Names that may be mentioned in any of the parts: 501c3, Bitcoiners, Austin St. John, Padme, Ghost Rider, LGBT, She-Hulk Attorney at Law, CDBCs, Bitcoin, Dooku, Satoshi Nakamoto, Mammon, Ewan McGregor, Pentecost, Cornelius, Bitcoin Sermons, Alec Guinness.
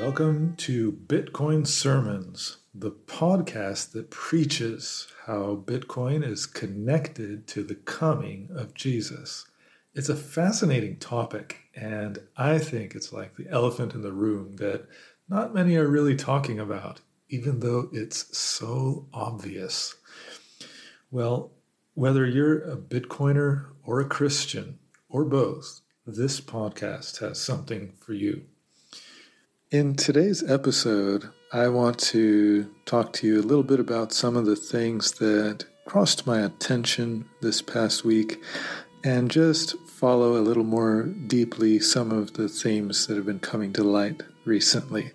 Welcome to Bitcoin Sermons, the podcast that preaches how Bitcoin is connected to the coming of Jesus. It's a fascinating topic, and I think it's like the elephant in the room that not many are really talking about, even though it's so obvious. Well, whether you're a Bitcoiner or a Christian or both, this podcast has something for you. In today's episode, I want to talk to you a little bit about some of the things that crossed my attention this past week and just follow a little more deeply some of the themes that have been coming to light recently.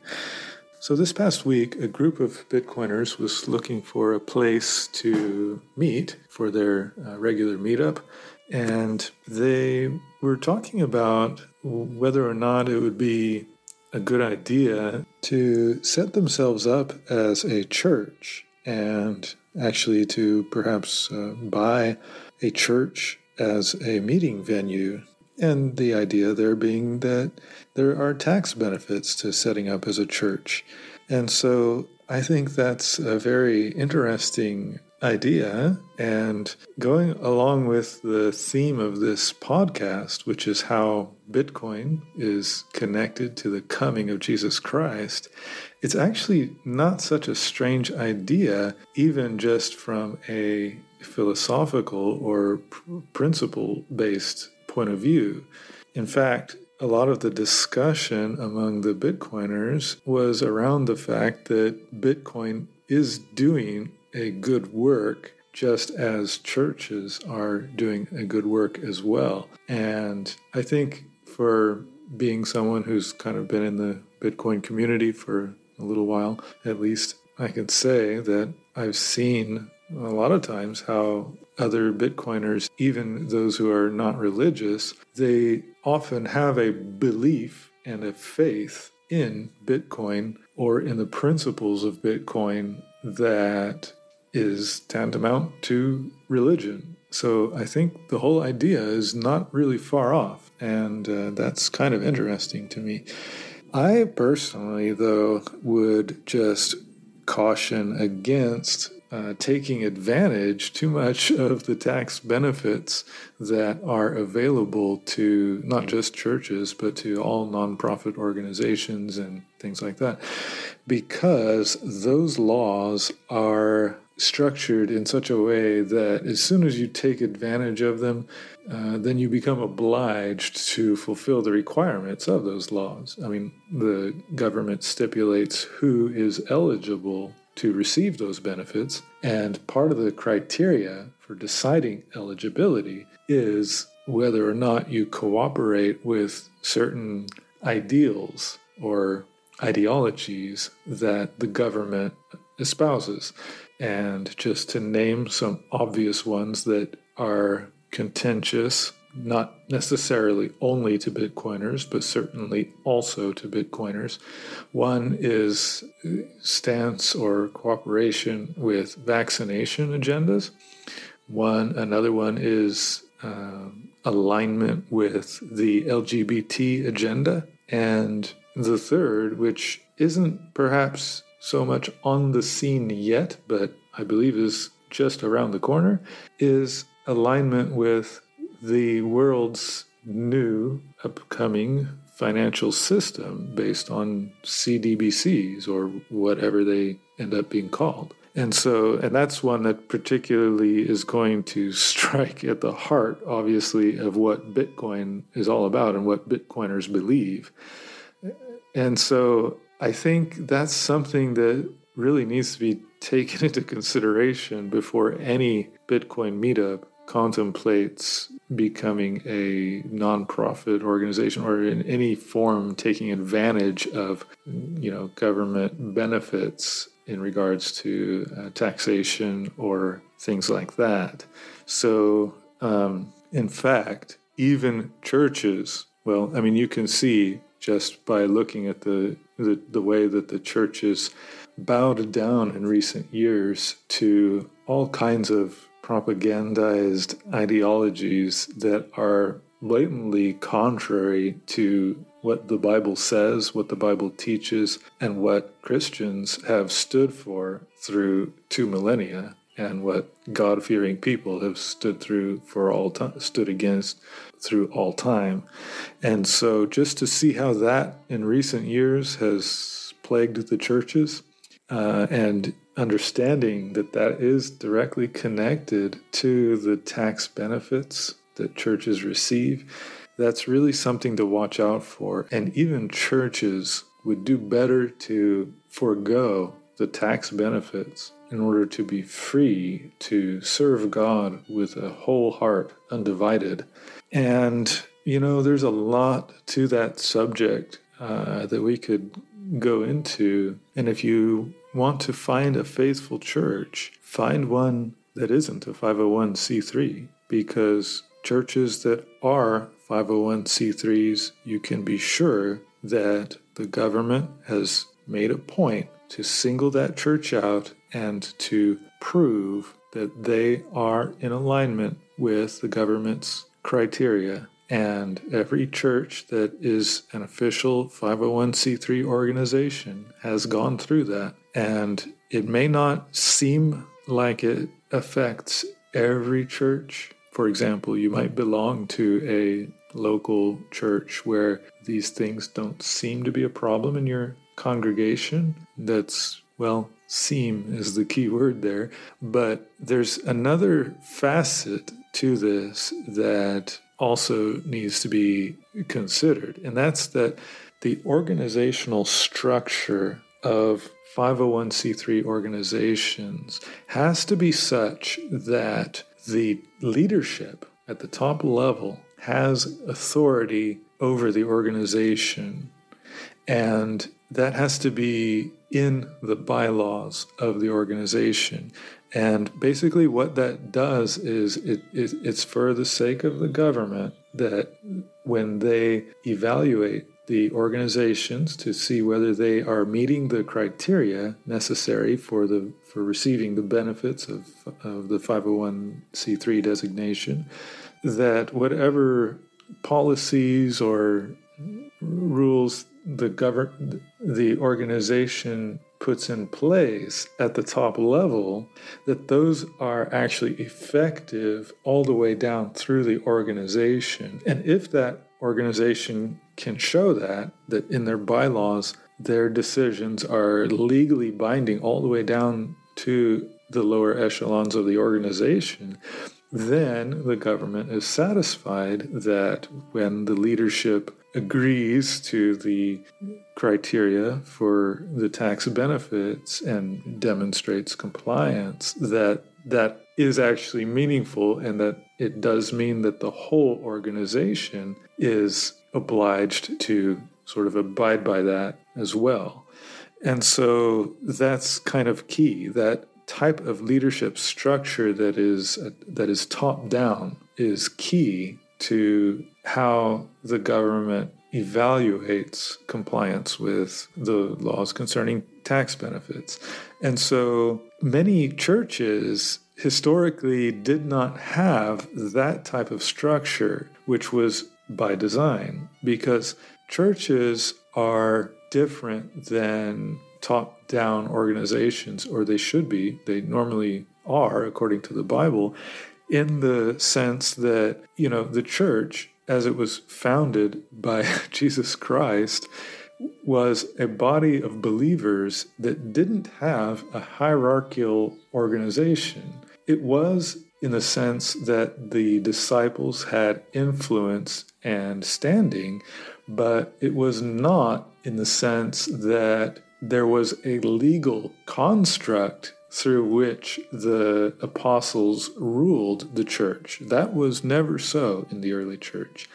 So this past week, a group of Bitcoiners was looking for a place to meet for their regular meetup, and they were talking about whether or not it would be a good idea to set themselves up as a church and actually to perhaps buy a church as a meeting venue. And the idea there being that there are tax benefits to setting up as a church. And so I think that's a very interesting idea. And going along with the theme of this podcast, which is how Bitcoin is connected to the coming of Jesus Christ, it's actually not such a strange idea, even just from a philosophical or principle-based point of view. In fact, a lot of the discussion among the Bitcoiners was around the fact that Bitcoin is doing a good work, just as churches are doing a good work as well. And I think for being someone who's kind of been in the Bitcoin community for a little while, at least, I can say that I've seen a lot of times how other Bitcoiners, even those who are not religious, they often have a belief and a faith in Bitcoin or in the principles of Bitcoin that is tantamount to religion. So I think the whole idea is not really far off, and that's kind of interesting to me. I personally, though, would just caution against taking advantage too much of the tax benefits that are available to not just churches, but to all nonprofit organizations and things like that, because those laws are structured in such a way that as soon as you take advantage of them, then you become obliged to fulfill the requirements of those laws. I mean, the government stipulates who is eligible to receive those benefits, and part of the criteria for deciding eligibility is whether or not you cooperate with certain ideals or ideologies that the government espouses. And just to name some obvious ones that are contentious, not necessarily only to Bitcoiners, but certainly also to Bitcoiners. One is stance or cooperation with vaccination agendas. Another one is alignment with the LGBT agenda. And the third, which isn't perhaps so much on the scene yet, but I believe is just around the corner, is alignment with the world's new upcoming financial system based on CDBCs or whatever they end up being called. And that's one that particularly is going to strike at the heart, obviously, of what Bitcoin is all about and what Bitcoiners believe. And so I think that's something that really needs to be taken into consideration before any Bitcoin meetup contemplates becoming a nonprofit organization or in any form taking advantage of, government benefits in regards to taxation or things like that. So, in fact, even churches, you can see just by looking at the way that the churches bowed down in recent years to all kinds of propagandized ideologies that are blatantly contrary to what the Bible says, what the Bible teaches, and what Christians have stood for through 2 millennia, and what God-fearing people have stood against through all time. And so just to see how that in recent years has plagued the churches, and understanding that that is directly connected to the tax benefits that churches receive, that's really something to watch out for. And even churches would do better to forego the tax benefits in order to be free to serve God with a whole heart, undivided. And, you know, there's a lot to that subject that we could go into. And if you want to find a faithful church, find one that isn't a 501c3, because churches that are 501c3s, you can be sure that the government has made a point to single that church out and to prove that they are in alignment with the government's criteria. And every church that is an official 501c3 organization has gone through that. And it may not seem like it affects every church. For example, you might belong to a local church where these things don't seem to be a problem in your congregation. That's, well, seem is the key word there. But there's another facet to this that also needs to be considered, and that's that the organizational structure of 501c3 organizations has to be such that the leadership at the top level has authority over the organization, and that has to be in the bylaws of the organization. And basically what that does is it's for the sake of the government that when they evaluate the organizations to see whether they are meeting the criteria necessary for receiving the benefits of the 501c3 designation, that whatever policies or rules the organization puts in place at the top level, that those are actually effective all the way down through the organization. And if that organization can show that in their bylaws, their decisions are legally binding all the way down to the lower echelons of the organization, then the government is satisfied that when the leadership agrees to the criteria for the tax benefits and demonstrates compliance, that is actually meaningful, and that it does mean that the whole organization is obliged to sort of abide by that as well. And so that's kind of key. That type of leadership structure that is top down is key to how the government evaluates compliance with the laws concerning tax benefits. And so many churches historically did not have that type of structure, which was by design, because churches are different than top-down organizations, or they should be. They normally are, according to the Bible, in the sense that, you know, the church, as it was founded by Jesus Christ, was a body of believers that didn't have a hierarchical organization. It was in the sense that the disciples had influence and standing, but it was not in the sense that there was a legal construct through which the apostles ruled the church. That was never so in the early church.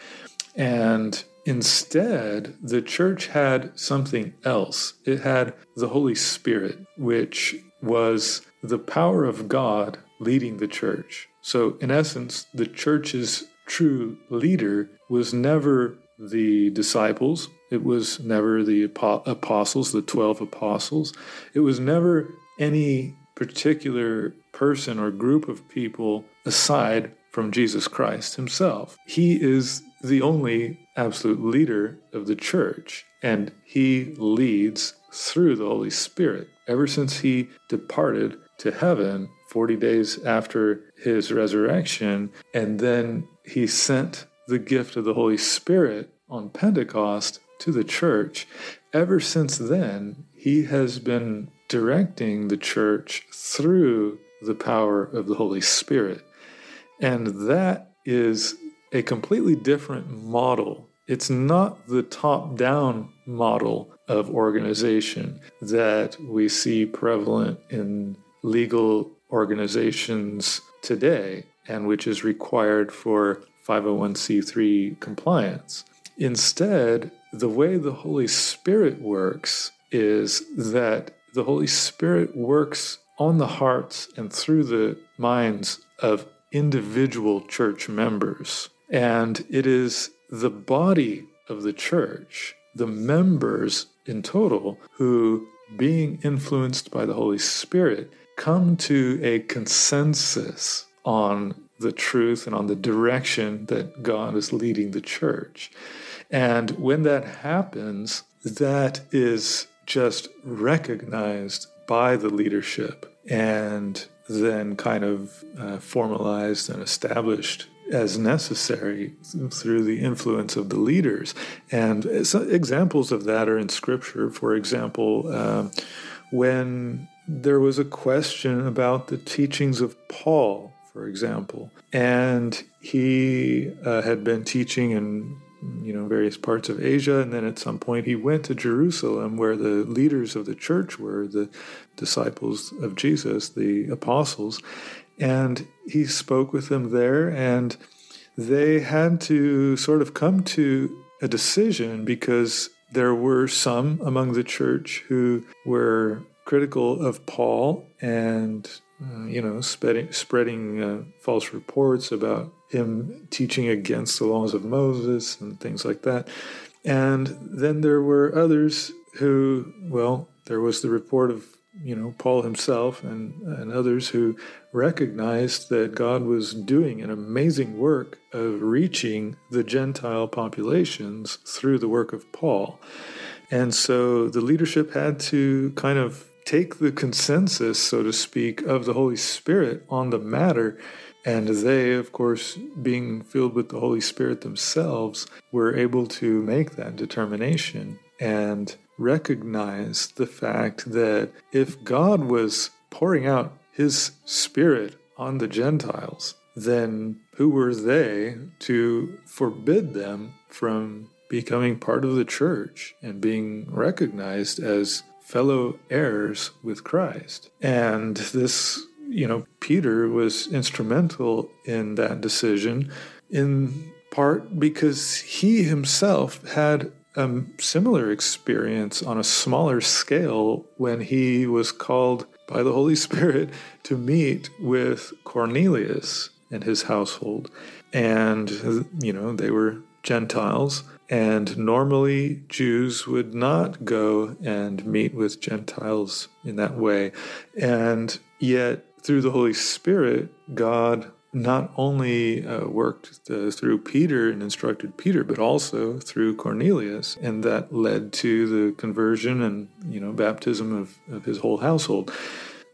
And instead, the church had something else. It had the Holy Spirit, which was the power of God leading the church. So in essence, the church's true leader was never the disciples. It was never the apostles, the 12 apostles. It was never any particular person or group of people aside from Jesus Christ himself. He is the only absolute leader of the church, and he leads through the Holy Spirit. Ever since he departed to heaven 40 days after his resurrection, and then he sent the gift of the Holy Spirit on Pentecost to the church, ever since then, he has been directing the church through the power of the Holy Spirit. And that is a completely different model. It's not the top-down model of organization that we see prevalent in legal organizations today, and which is required for 501c3 compliance. Instead, the way the Holy Spirit works is that the Holy Spirit works on the hearts and through the minds of individual church members. And it is the body of the church, the members in total, who, being influenced by the Holy Spirit, come to a consensus on the truth and on the direction that God is leading the church. And when that happens, that is just recognized by the leadership and then kind of formalized and established as necessary through the influence of the leaders. And so examples of that are in Scripture. For example, when there was a question about the teachings of Paul, for example, and he had been teaching in various parts of Asia, and then at some point he went to Jerusalem, where the leaders of the church were, the disciples of Jesus, the apostles, and he spoke with them there, and they had to sort of come to a decision because there were some among the church who were critical of Paul and spreading false reports about him teaching against the laws of Moses and things like that. And then there were others who, there was the report of, Paul himself and others who recognized that God was doing an amazing work of reaching the Gentile populations through the work of Paul. And so the leadership had to kind of take the consensus, so to speak, of the Holy Spirit on the matter, and they, of course, being filled with the Holy Spirit themselves, were able to make that determination and recognize the fact that if God was pouring out his Spirit on the Gentiles, then who were they to forbid them from becoming part of the church and being recognized as fellow heirs with Christ? And this, Peter was instrumental in that decision, in part because he himself had a similar experience on a smaller scale when he was called by the Holy Spirit to meet with Cornelius and his household. And, they were Gentiles, and normally Jews would not go and meet with Gentiles in that way. And yet, through the Holy Spirit, God not only worked through Peter and instructed Peter, but also through Cornelius, and that led to the conversion and baptism of his whole household.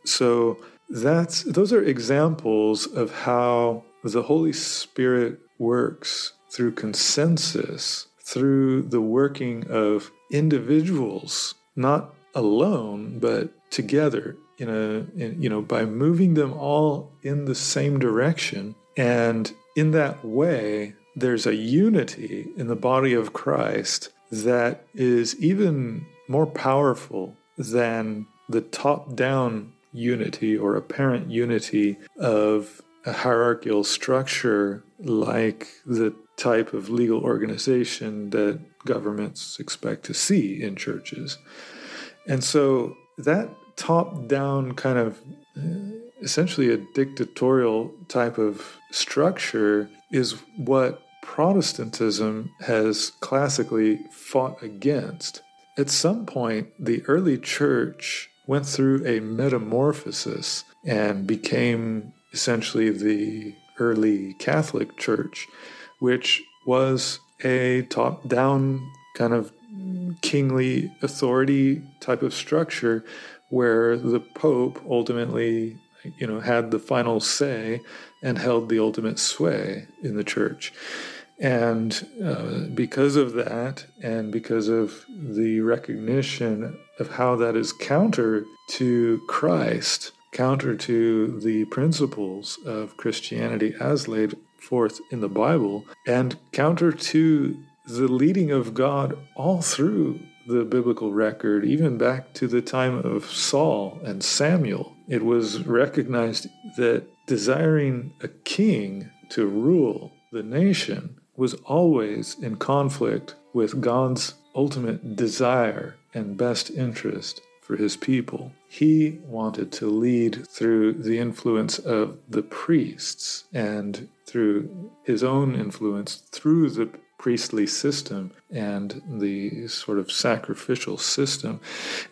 So those are examples of how the Holy Spirit works through consensus, through the working of individuals, not alone, but together, by moving them all in the same direction. And in that way, there's a unity in the body of Christ that is even more powerful than the top-down unity or apparent unity of a hierarchical structure like the type of legal organization that governments expect to see in churches. And so that top-down kind of essentially a dictatorial type of structure is what Protestantism has classically fought against. At some point, the early church went through a metamorphosis and became essentially the early Catholic Church, which was a top-down kind of kingly authority type of structure where the Pope ultimately, you know, had the final say and held the ultimate sway in the church. And because of that, and because of the recognition of how that is counter to Christ, counter to the principles of Christianity as laid forth in the Bible, and counter to the leading of God all through the biblical record, even back to the time of Saul and Samuel, it was recognized that desiring a king to rule the nation was always in conflict with God's ultimate desire and best interest for his people. He wanted to lead through the influence of the priests and through his own influence through the priestly system and the sort of sacrificial system.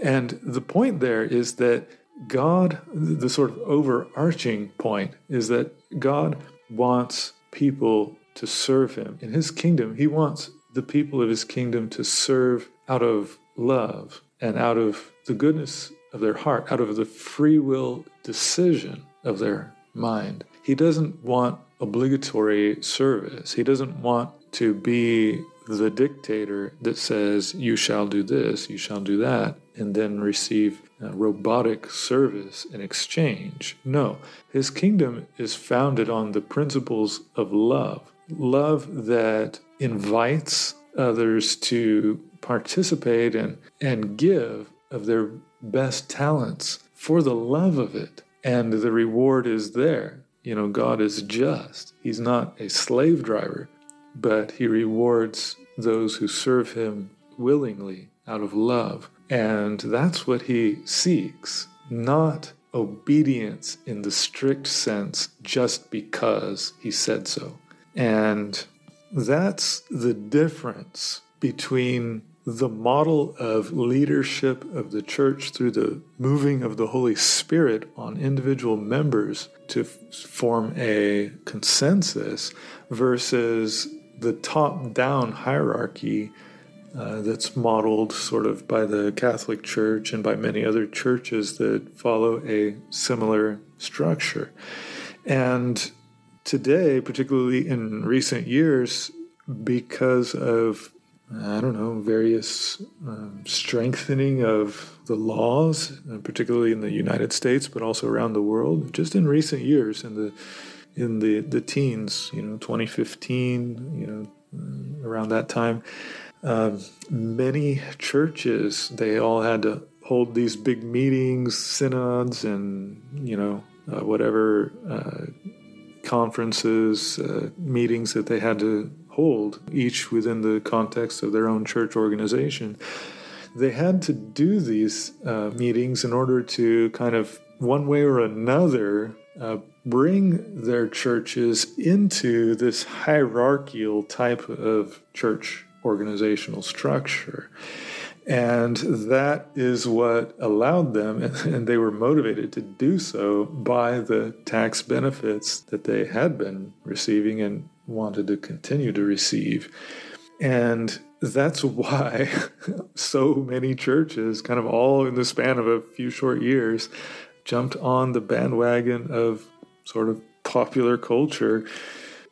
And the point there is that God, the sort of overarching point, is that God wants people to serve him. In his kingdom, he wants the people of his kingdom to serve out of love and out of the goodness of their heart, out of the free will decision of their mind. He doesn't want obligatory service. He doesn't want to be the dictator that says, you shall do this, you shall do that, and then receive robotic service in exchange. No, his kingdom is founded on the principles of love. Love that invites others to participate and give of their best talents for the love of it. And the reward is there. You know, God is just. He's not a slave driver, but he rewards those who serve him willingly out of love. And that's what he seeks, not obedience in the strict sense just because he said so. And that's the difference between the model of leadership of the church through the moving of the Holy Spirit on individual members to form a consensus versus the top-down hierarchy that's modeled sort of by the Catholic Church and by many other churches that follow a similar structure. And today, particularly in recent years, because of, I don't know, various strengthening of the laws, particularly in the United States, but also around the world, just in recent years, in the teens, you know, 2015, you know, around that time, many churches, they all had to hold these big meetings, synods, and, you know, whatever conferences, meetings that they had to hold, each within the context of their own church organization. They had to do these meetings in order to kind of, one way or another, bring their churches into this hierarchical type of church organizational structure. And that is what allowed them, and they were motivated to do so by the tax benefits that they had been receiving and wanted to continue to receive. And that's why so many churches, kind of all in the span of a few short years, jumped on the bandwagon of sort of popular culture.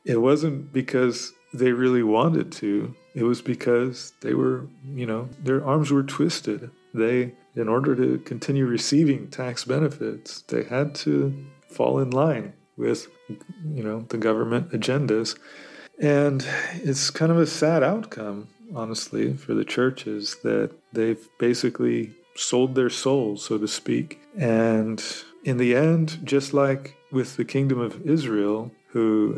It wasn't because they really wanted to. It was because they were, you know, their arms were twisted. They, in order to continue receiving tax benefits, they had to fall in line with, you know, the government agendas. And it's kind of a sad outcome, honestly, for the churches that they've basically sold their souls, so to speak. And in the end, just like with the kingdom of Israel, who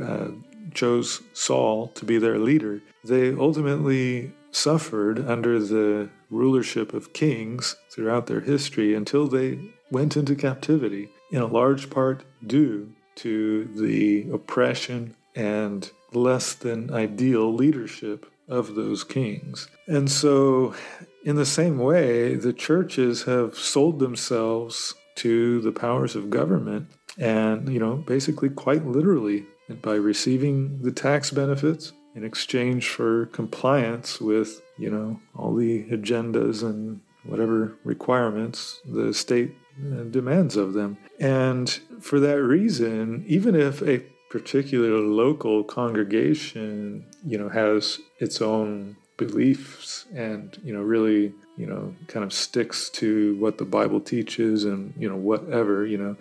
chose Saul to be their leader, they ultimately suffered under the rulership of kings throughout their history until they went into captivity, in a large part due to the oppression and less than ideal leadership of those kings. And so, in the same way, the churches have sold themselves to the powers of government and, you know, basically quite literally, and by receiving the tax benefits in exchange for compliance with, you know, all the agendas and whatever requirements the state demands of them. And for that reason, even if a particular local congregation, you know, has its own beliefs and, you know, really, you know, kind of sticks to what the Bible teaches and, you know, whatever, you know,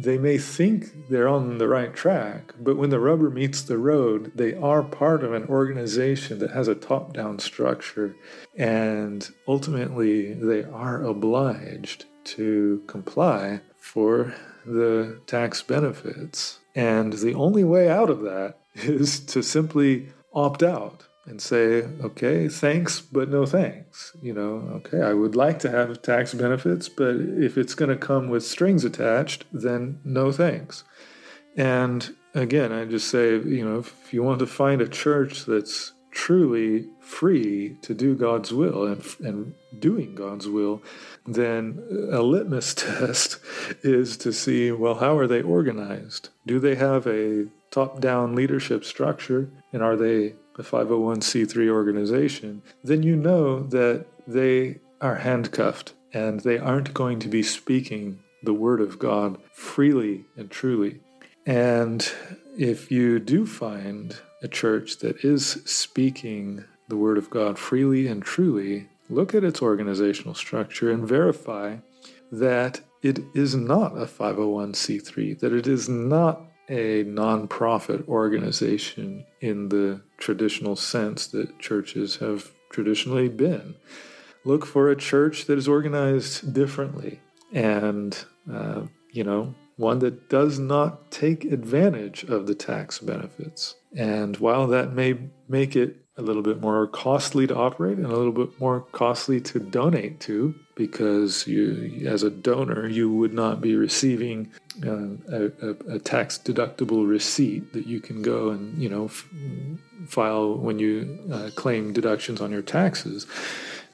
they may think they're on the right track, but when the rubber meets the road, they are part of an organization that has a top-down structure, and ultimately they are obliged to comply for the tax benefits. And the only way out of that is to simply opt out and say, okay, thanks, but no thanks. You know, okay, I would like to have tax benefits, but if it's going to come with strings attached, then no thanks. And again, I just say, you know, if you want to find a church that's truly free to do God's will and doing God's will, then a litmus test is to see, well, how are they organized? Do they have a top-down leadership structure, and are they a 501c3 organization? Then you know that they are handcuffed and they aren't going to be speaking the Word of God freely and truly. And if you do find a church that is speaking the Word of God freely and truly, look at its organizational structure and verify that it is not a 501c3, that it is not a nonprofit organization in the traditional sense that churches have traditionally been. Look for a church that is organized differently and, you know, one that does not take advantage of the tax benefits. And while that may make it a little bit more costly to operate and a little bit more costly to donate to, because you, as a donor, you would not be receiving a tax-deductible receipt that you can go and, you know, file when you claim deductions on your taxes.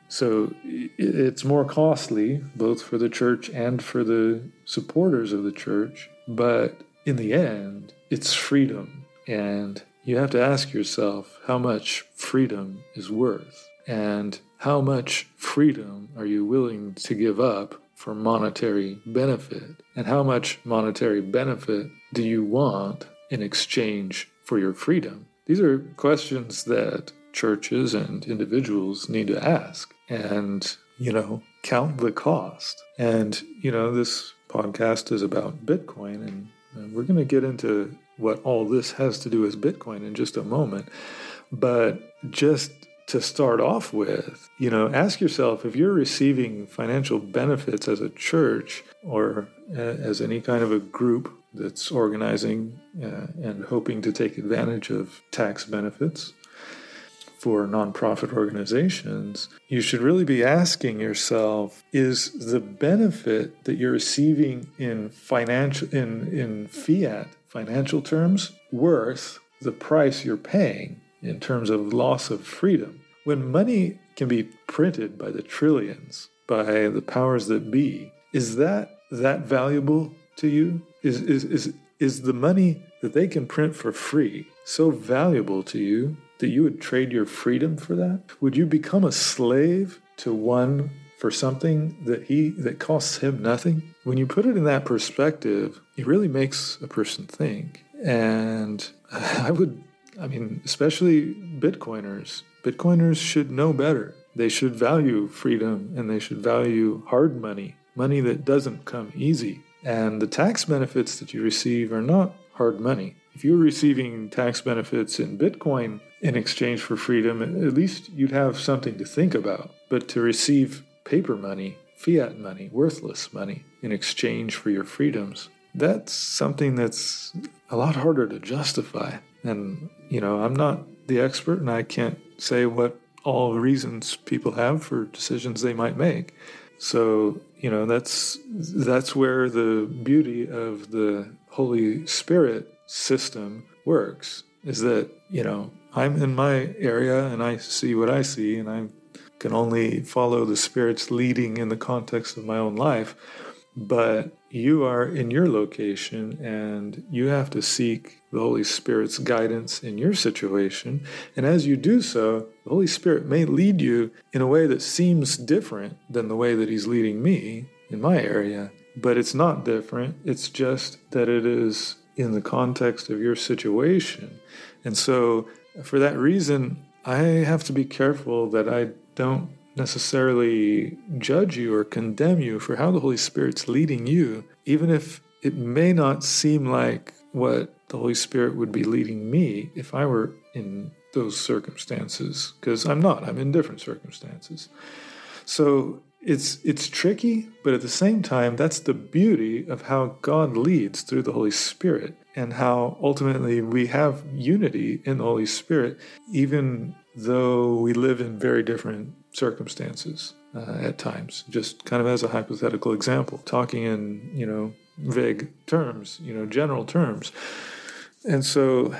So it's more costly, both for the church and for the supporters of the church. But in the end, it's freedom. And you have to ask yourself how much freedom is worth, and how much freedom are you willing to give up for monetary benefit, and how much monetary benefit do you want in exchange for your freedom? These are questions that churches and individuals need to ask and, you know, count the cost. And, you know, this podcast is about Bitcoin, and we're going to get into what all this has to do with Bitcoin in just a moment. But just to start off with, you know, ask yourself, if you're receiving financial benefits as a church or as any kind of a group that's organizing and hoping to take advantage of tax benefits for nonprofit organizations, you should really be asking yourself, is the benefit that you're receiving in financial, in fiat financial terms, worth the price you're paying in terms of loss of freedom? When money can be printed by the trillions, by the powers that be, is that valuable to you? Is the money that they can print for free so valuable to you that you would trade your freedom for that? Would you become a slave to one for something that costs him nothing? When you put it in that perspective, it really makes a person think. And especially Bitcoiners. Bitcoiners should know better. They should value freedom, and they should value hard money, money that doesn't come easy. And the tax benefits that you receive are not hard money. If you were receiving tax benefits in Bitcoin in exchange for freedom, at least you'd have something to think about. But to receive paper money, fiat money, worthless money in exchange for your freedoms, that's something that's a lot harder to justify. And, you know, I'm not the expert, and I can't say what all the reasons people have for decisions they might make. So, you know, that's where the beauty of the Holy Spirit system works, is that, you know, I'm in my area and I see what I see, and I can only follow the Spirit's leading in the context of my own life. But you are in your location, and you have to seek the Holy Spirit's guidance in your situation. And as you do so, the Holy Spirit may lead you in a way that seems different than the way that he's leading me in my area. But it's not different. It's just that it is in the context of your situation. And so for that reason, I have to be careful that I don't necessarily judge you or condemn you for how the Holy Spirit's leading you, even if it may not seem like what the Holy Spirit would be leading me if I were in those circumstances, because I'm not. I'm in different circumstances. So it's tricky, but at the same time, that's the beauty of how God leads through the Holy Spirit and how ultimately we have unity in the Holy Spirit, even though we live in very different circumstances at times. Just kind of as a hypothetical example, talking in, vague terms, general terms. And so,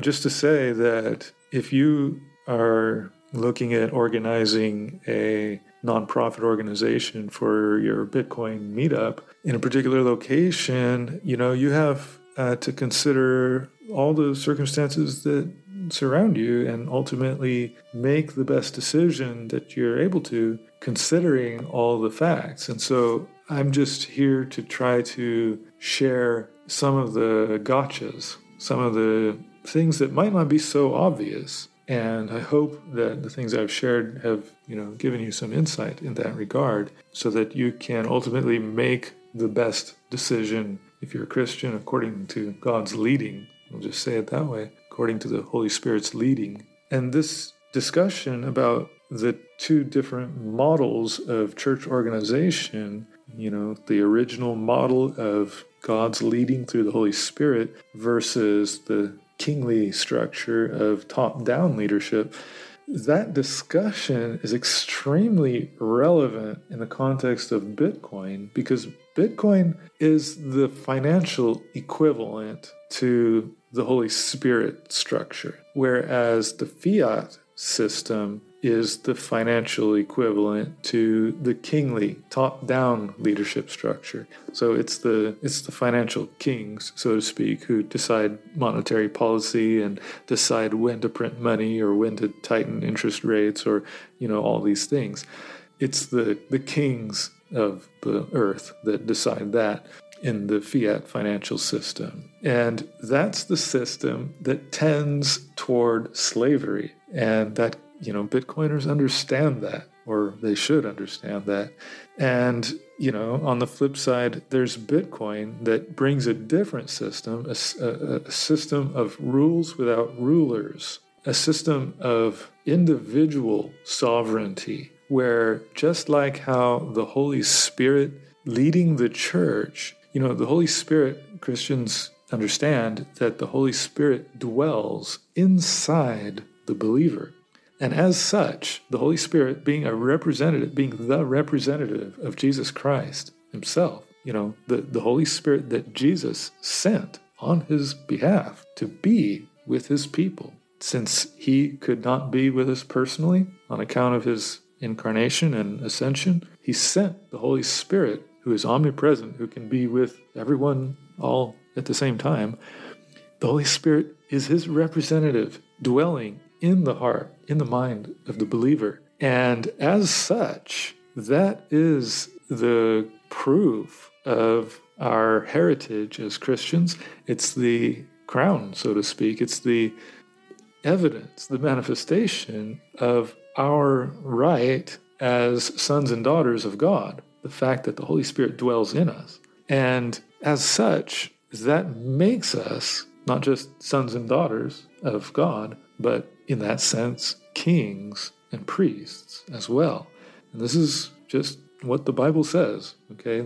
just to say that if you are looking at organizing a nonprofit organization for your Bitcoin meetup in a particular location, you have to consider all the circumstances that surround you and ultimately make the best decision that you're able to, considering all the facts. And so I'm just here to try to share some of the gotchas, some of the things that might not be so obvious. And I hope that the things I've shared have, given you some insight in that regard so that you can ultimately make the best decision if you're a Christian according to God's leading. We'll just say it that way, according to the Holy Spirit's leading. And this discussion about the two different models of church organization, the original model of God's leading through the Holy Spirit versus the kingly structure of top-down leadership, that discussion is extremely relevant in the context of Bitcoin because Bitcoin is the financial equivalent to the Holy Spirit structure, whereas the fiat system is the financial equivalent to the kingly top-down leadership structure. So it's the financial kings, so to speak, who decide monetary policy and decide when to print money or when to tighten interest rates or, all these things. It's the kings of the earth that decide that in the fiat financial system. And that's the system that tends toward slavery. And that Bitcoiners understand that, or they should understand that. And, on the flip side, there's Bitcoin that brings a different system, a system of rules without rulers, a system of individual sovereignty, where just like how the Holy Spirit leading the church, the Holy Spirit, Christians understand that the Holy Spirit dwells inside the believer. And as such, the Holy Spirit being the representative of Jesus Christ himself, the Holy Spirit that Jesus sent on his behalf to be with his people. Since he could not be with us personally on account of his incarnation and ascension, he sent the Holy Spirit, who is omnipresent, who can be with everyone all at the same time. The Holy Spirit is his representative dwelling in the heart, in the mind of the believer. And as such, that is the proof of our heritage as Christians. It's the crown, so to speak. It's the evidence, the manifestation of our right as sons and daughters of God, the fact that the Holy Spirit dwells in us. And as such, that makes us not just sons and daughters of God, but in that sense, kings and priests as well. And this is just what the Bible says, okay?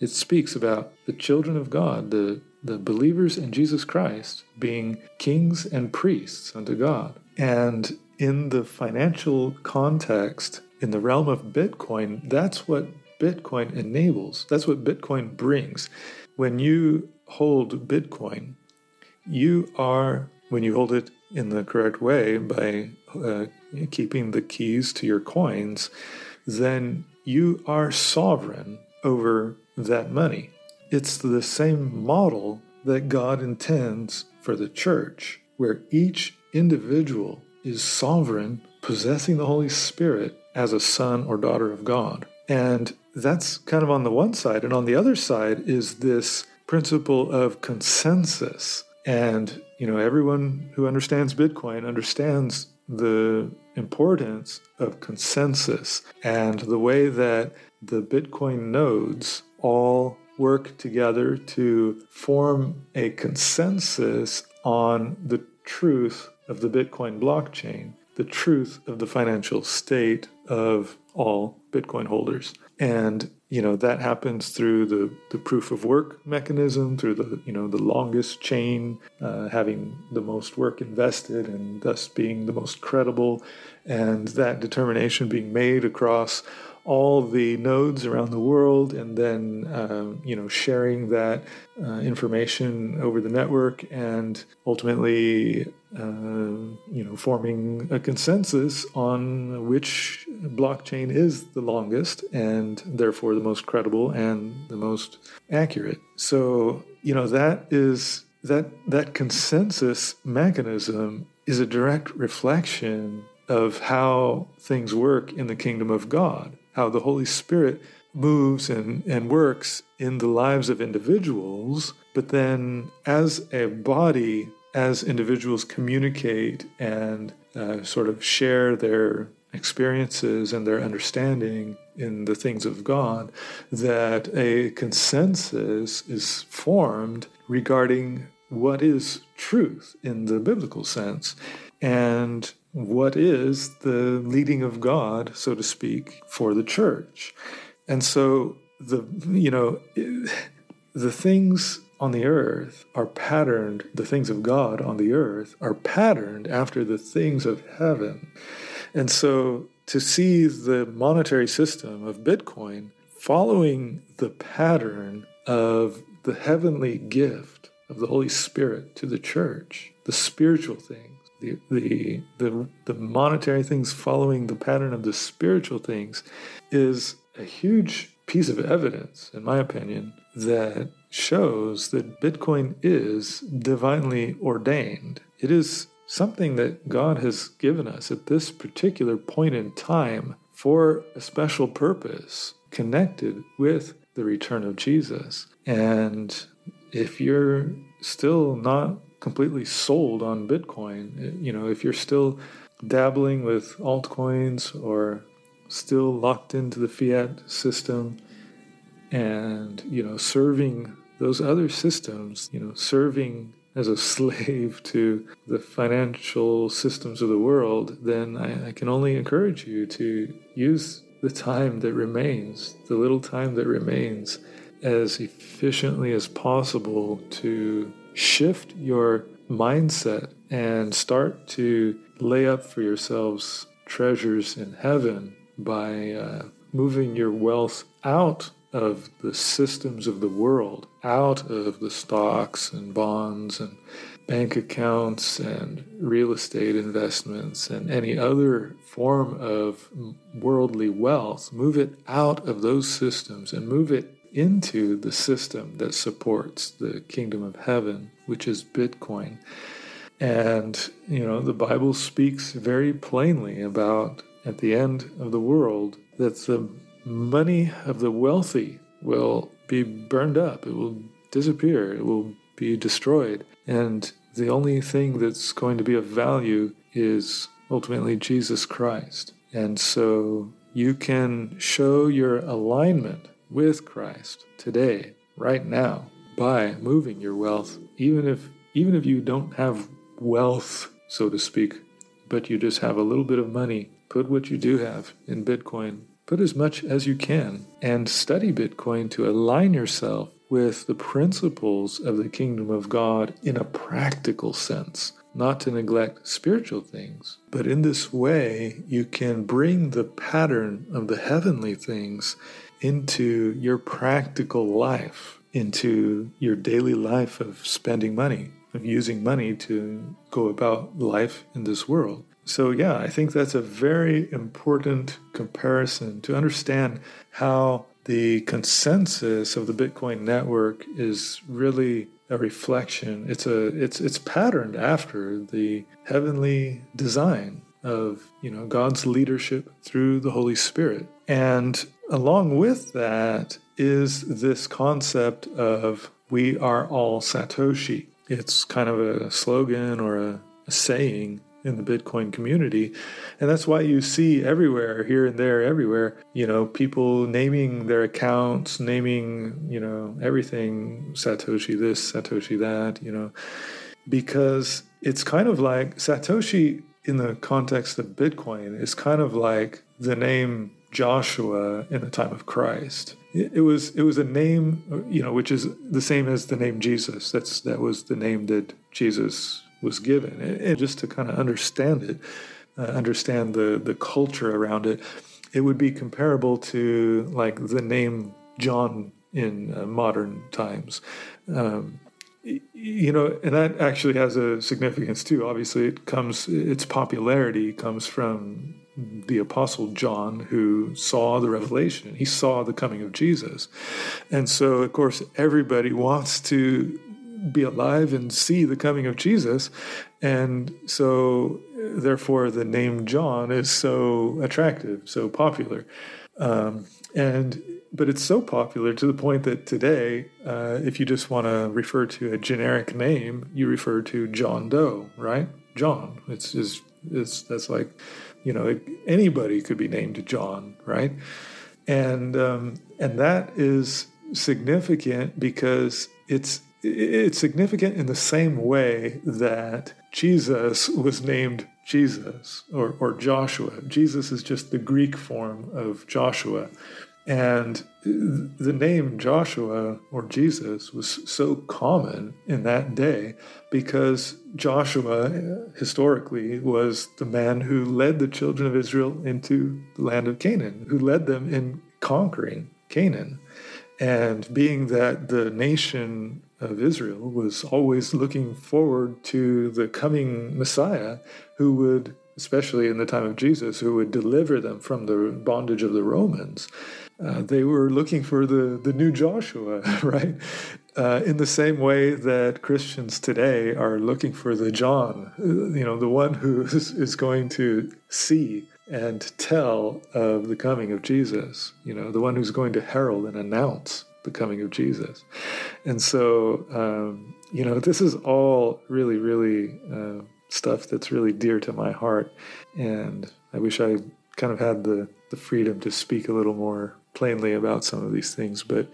It speaks about the children of God, the believers in Jesus Christ being kings and priests unto God. And in the financial context, in the realm of Bitcoin, that's what Bitcoin enables. That's what Bitcoin brings. When you hold Bitcoin, when you hold it in the correct way by keeping the keys to your coins, then you are sovereign over that money. It's the same model that God intends for the church, where each individual is sovereign, possessing the Holy Spirit as a son or daughter of God. And that's kind of on the one side. And on the other side is this principle of consensus. And, everyone who understands Bitcoin understands the importance of consensus and the way that the Bitcoin nodes all work together to form a consensus on the truth of the Bitcoin blockchain, the truth of the financial state of all Bitcoin holders. And, that happens through the proof of work mechanism, through the longest chain, having the most work invested and thus being the most credible. And that determination being made across all the nodes around the world, and then, sharing that information over the network, and ultimately, forming a consensus on which blockchain is the longest and therefore the most credible and the most accurate. So, that consensus mechanism is a direct reflection of how things work in the kingdom of God, how the Holy Spirit moves and works in the lives of individuals, but then as a body, as individuals communicate and sort of share their experiences and their understanding in the things of God, that a consensus is formed regarding what is truth in the biblical sense, and what is the leading of God, so to speak, for the church. And so the things on the earth are patterned, the things of God on the earth are patterned after the things of heaven. And so to see the monetary system of Bitcoin following the pattern of the heavenly gift of the Holy Spirit to the church, the spiritual thing, The monetary things following the pattern of the spiritual things, is a huge piece of evidence, in my opinion, that shows that Bitcoin is divinely ordained. It is something that God has given us at this particular point in time for a special purpose connected with the return of Jesus. And if you're still not completely sold on Bitcoin, if you're still dabbling with altcoins or still locked into the fiat system and, serving those other systems, serving as a slave to the financial systems of the world, then I can only encourage you to use the time that remains, the little time that remains, as efficiently as possible to shift your mindset and start to lay up for yourselves treasures in heaven by moving your wealth out of the systems of the world, out of the stocks and bonds and bank accounts and real estate investments and any other form of worldly wealth. Move it out of those systems and move it into the system that supports the kingdom of heaven, which is Bitcoin. And, the Bible speaks very plainly about, at the end of the world, that the money of the wealthy will be burned up. It will disappear. It will be destroyed. And the only thing that's going to be of value is ultimately Jesus Christ. And so you can show your alignment with Christ today, right now, by moving your wealth, even if you don't have wealth, so to speak, but you just have a little bit of money. Put what you do have in Bitcoin. Put as much as you can, and study Bitcoin to align yourself with the principles of the kingdom of God in a practical sense, not to neglect spiritual things. But in this way, you can bring the pattern of the heavenly things into your practical life, into your daily life of spending money, of using money to go about life in this world. So yeah, I think that's a very important comparison to understand how the consensus of the Bitcoin network is really a reflection. It's patterned after the heavenly design of, you know, God's leadership through the Holy Spirit. And along with that is this concept of we are all Satoshi. It's kind of a slogan or a saying in the Bitcoin community. And that's why you see everywhere, here and there, everywhere, you know, people naming their accounts, naming, you know, everything, Satoshi this, Satoshi that, you know, because it's kind of like Satoshi in the context of Bitcoin is kind of like the name Joshua in the time of Christ. It was a name, you know, which is the same as the name Jesus. That was the name that Jesus was given. And just to kind of understand it, understand the culture around it, it would be comparable to like the name John in modern times. You know, and that actually has a significance too. Obviously, its popularity comes from the Apostle John, who saw the revelation. He saw the coming of Jesus. And so, of course, everybody wants to be alive and see the coming of Jesus. And so, therefore, the name John is so attractive, so popular. But it's so popular to the point that today, if you just want to refer to a generic name, you refer to John Doe, right? John. That's like, you know, anybody could be named John, right? And that is significant because it's significant in the same way that Jesus was named Jesus or Joshua. Jesus is just the Greek form of Joshua. And the name Joshua or Jesus was so common in that day because Joshua historically was the man who led the children of Israel into the land of Canaan, who led them in conquering Canaan. And being that the nation of Israel was always looking forward to the coming Messiah who would, especially in the time of Jesus, who would deliver them from the bondage of the Romans, they were looking for the new Joshua, right? In the same way that Christians today are looking for the John, you know, the one who is going to see and tell of the coming of Jesus, you know, the one who's going to herald and announce the coming of Jesus. And so, you know, this is all really, really stuff that's really dear to my heart. And I wish I kind of had the freedom to speak a little more plainly about some of these things. But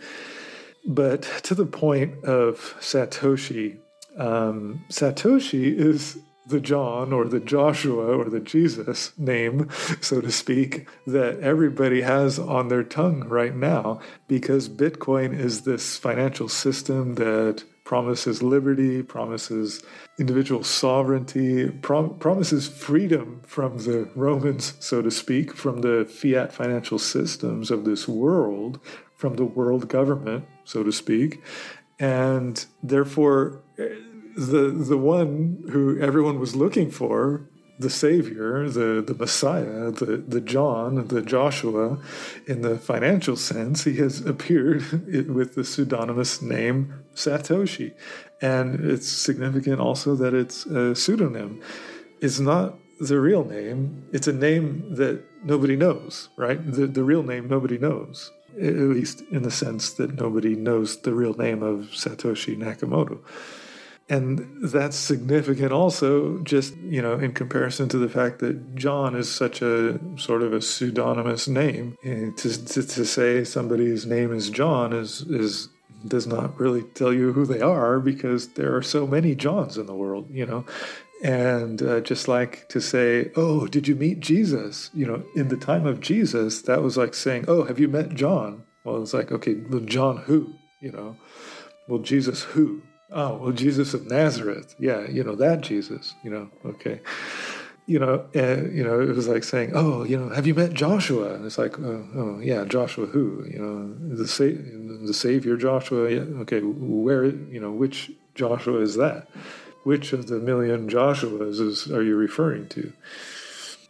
to the point of Satoshi, Satoshi is the John or the Joshua or the Jesus name, so to speak, that everybody has on their tongue right now, because Bitcoin is this financial system that promises liberty, promises individual sovereignty, promises freedom from the Romans, so to speak, from the fiat financial systems of this world, from the world government, so to speak. And therefore, the one who everyone was looking for, the Savior, the Messiah, the John, the Joshua, in the financial sense, he has appeared with the pseudonymous name Satoshi. And it's significant also that it's a pseudonym. It's not the real name. It's a name that nobody knows, right? The real name nobody knows, at least in the sense that nobody knows the real name of Satoshi Nakamoto. And that's significant also, just, you know, in comparison to the fact that John is such a sort of a pseudonymous name. And to say somebody's name is John is does not really tell you who they are, because there are so many Johns in the world, you know. And just like to say, oh, did you meet Jesus? You know, in the time of Jesus, that was like saying, oh, have you met John? Well, it's like, okay, well, John who? You know, well, Jesus who? Oh, well, Jesus of Nazareth. Yeah, you know, that Jesus, you know, okay. You know, it was like saying, oh, you know, have you met Joshua? And it's like, oh yeah, Joshua who? You know, the Savior Joshua. Yeah, okay, where, you know, which Joshua is that? Which of the million Joshuas are you referring to?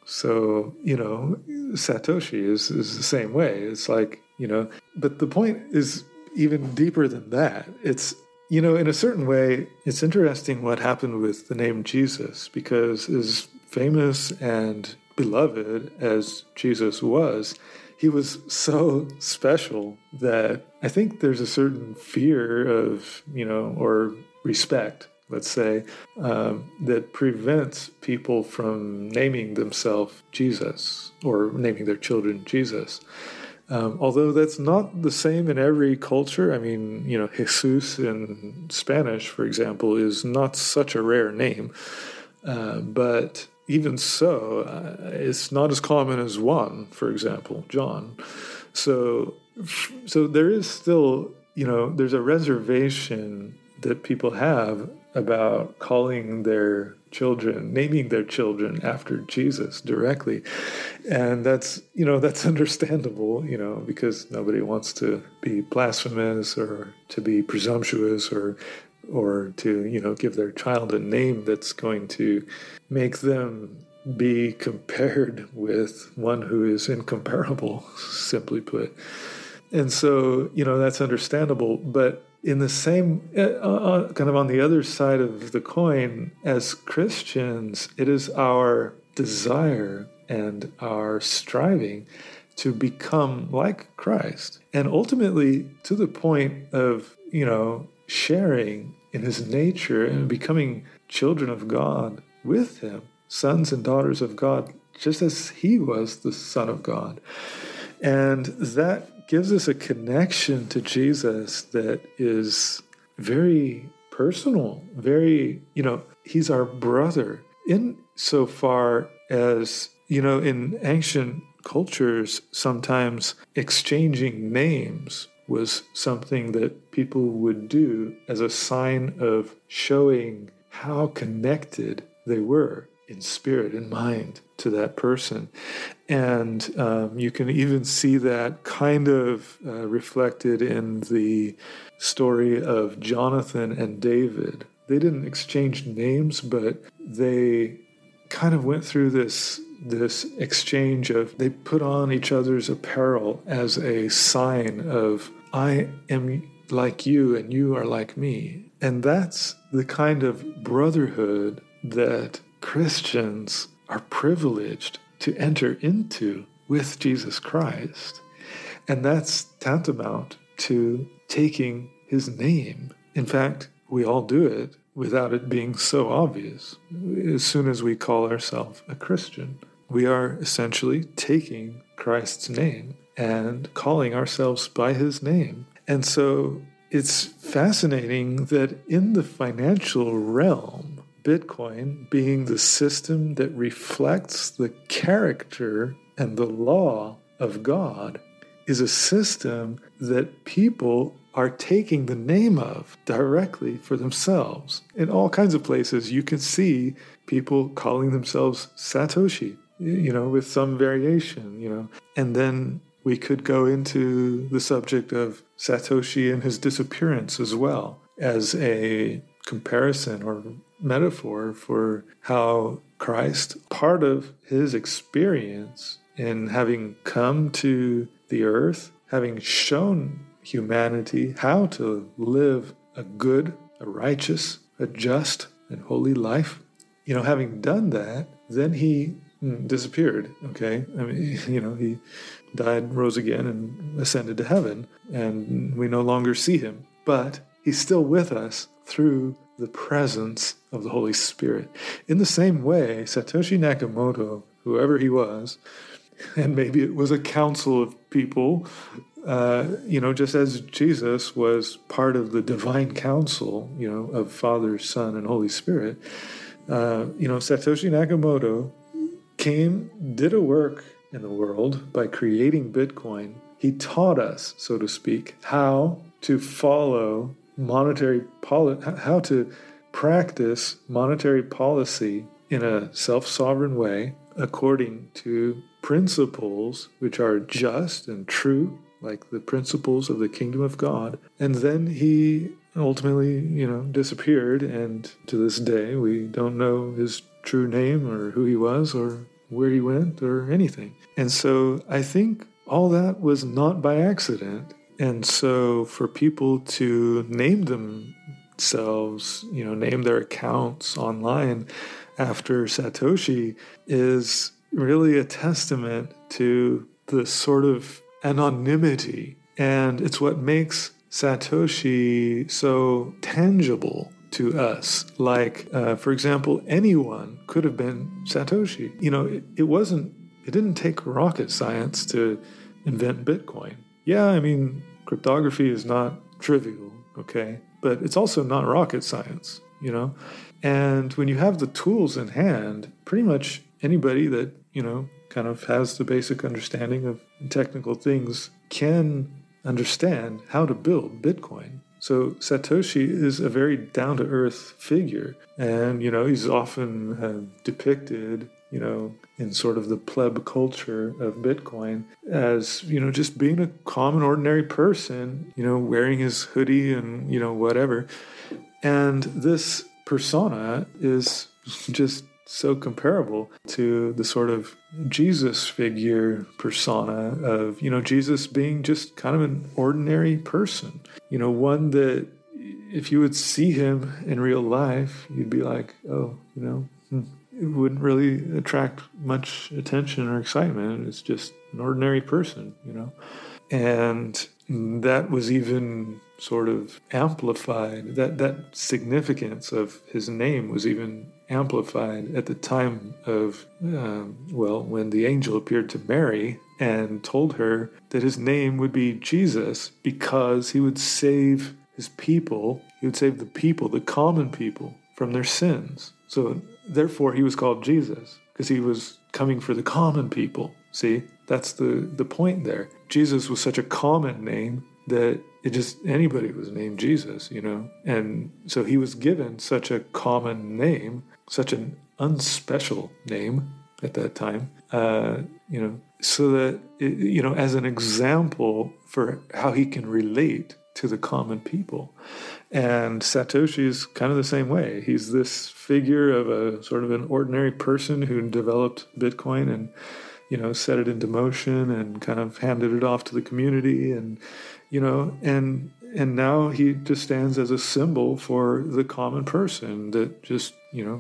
So, you know, Satoshi is the same way. It's like, you know, but the point is even deeper than that. It's You know, in a certain way, it's interesting what happened with the name Jesus, because as famous and beloved as Jesus was, he was so special that I think there's a certain fear of, you know, or respect, let's say, that prevents people from naming themselves Jesus or naming their children Jesus. Although that's not the same in every culture. I mean, you know, Jesus in Spanish, for example, is not such a rare name. But even so, it's not as common as Juan, for example, John. So there is still, you know, there's a reservation that people have about calling their children, naming their children after Jesus directly. And that's understandable, you know, because nobody wants to be blasphemous or to be presumptuous or to, you know, give their child a name that's going to make them be compared with one who is incomparable, simply put. And so, you know, that's understandable. But in the same, kind of on the other side of the coin, as Christians, it is our desire and our striving to become like Christ. And ultimately, to the point of, you know, sharing in his nature and becoming children of God with him, sons and daughters of God, just as he was the Son of God. And that gives us a connection to Jesus that is very personal, very, you know, he's our brother. In so far as, you know, in ancient cultures, sometimes exchanging names was something that people would do as a sign of showing how connected they were in spirit and mind to that person. And you can even see that kind of reflected in the story of Jonathan and David. They didn't exchange names, but they kind of went through this exchange of, they put on each other's apparel as a sign of, I am like you and you are like me. And that's the kind of brotherhood that Christians are privileged to enter into with Jesus Christ. And that's tantamount to taking his name. In fact, we all do it without it being so obvious. As soon as we call ourselves a Christian, we are essentially taking Christ's name and calling ourselves by his name. And so it's fascinating that in the financial realm, Bitcoin being the system that reflects the character and the law of God is a system that people are taking the name of directly for themselves. In all kinds of places, you can see people calling themselves Satoshi, you know, with some variation, you know. And then we could go into the subject of Satoshi and his disappearance as well as a comparison or metaphor for how Christ, part of his experience in having come to the earth, having shown humanity how to live a good, a righteous, a just, and holy life, you know, having done that, then he disappeared, okay? I mean, you know, he died, rose again, and ascended to heaven, and we no longer see him. But he's still with us through the presence of the Holy Spirit. In the same way, Satoshi Nakamoto, whoever he was, and maybe it was a council of people, you know, just as Jesus was part of the divine council, you know, of Father, Son, and Holy Spirit, you know, Satoshi Nakamoto did a work in the world by creating Bitcoin. He taught us, so to speak, how to follow how to practice monetary policy in a self-sovereign way according to principles which are just and true, like the principles of the kingdom of God. And then he ultimately, you know, disappeared, and to this day we don't know his true name or who he was or where he went or anything. And so I think all that was not by accident. And so for people to name them themselves, name their accounts online after Satoshi is really a testament to this sort of anonymity. And it's what makes Satoshi so tangible to us. Like, for example, anyone could have been Satoshi. It didn't take rocket science to invent Bitcoin. Yeah, cryptography is not trivial, okay? But it's also not rocket science, And when you have the tools in hand, pretty much anybody that, kind of has the basic understanding of technical things can understand how to build Bitcoin. So Satoshi is a very down-to-earth figure. And, he's often depicted, in sort of the pleb culture of Bitcoin as, just being a common, ordinary person, wearing his hoodie and, whatever. And this persona is just so comparable to the sort of Jesus figure persona of, Jesus being just kind of an ordinary person, one that if you would see him in real life, you'd be like, oh, it wouldn't really attract much attention or excitement. It's just an ordinary person, And that was even sort of amplified. That significance of his name was even amplified at the time of, when the angel appeared to Mary and told her that his name would be Jesus because he would save his people. He would save the people, the common people, from their sins. So therefore he was called Jesus because he was coming for the common people. See, that's the point there. Jesus was such a common name that it just anybody was named Jesus, And so he was given such a common name, such an unspecial name at that time, so that, as an example for how he can relate to the common people. And Satoshi is kind of the same way. He's this figure of a sort of an ordinary person who developed Bitcoin and, set it into motion and kind of handed it off to the community. And, and now he just stands as a symbol for the common person that just,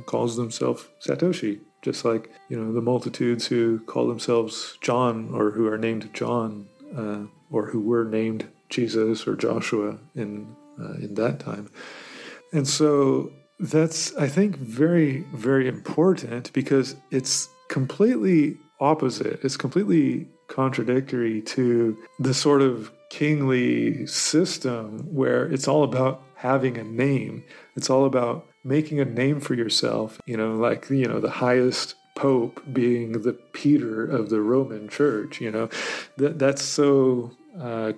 calls themselves Satoshi, just like, the multitudes who call themselves John or who are named John or who were named Jesus or Joshua in that time. And so that's, I think, very, very important because it's completely opposite. It's completely contradictory to the sort of kingly system where it's all about having a name. It's all about making a name for yourself, like, the highest pope being the Peter of the Roman Church, that's so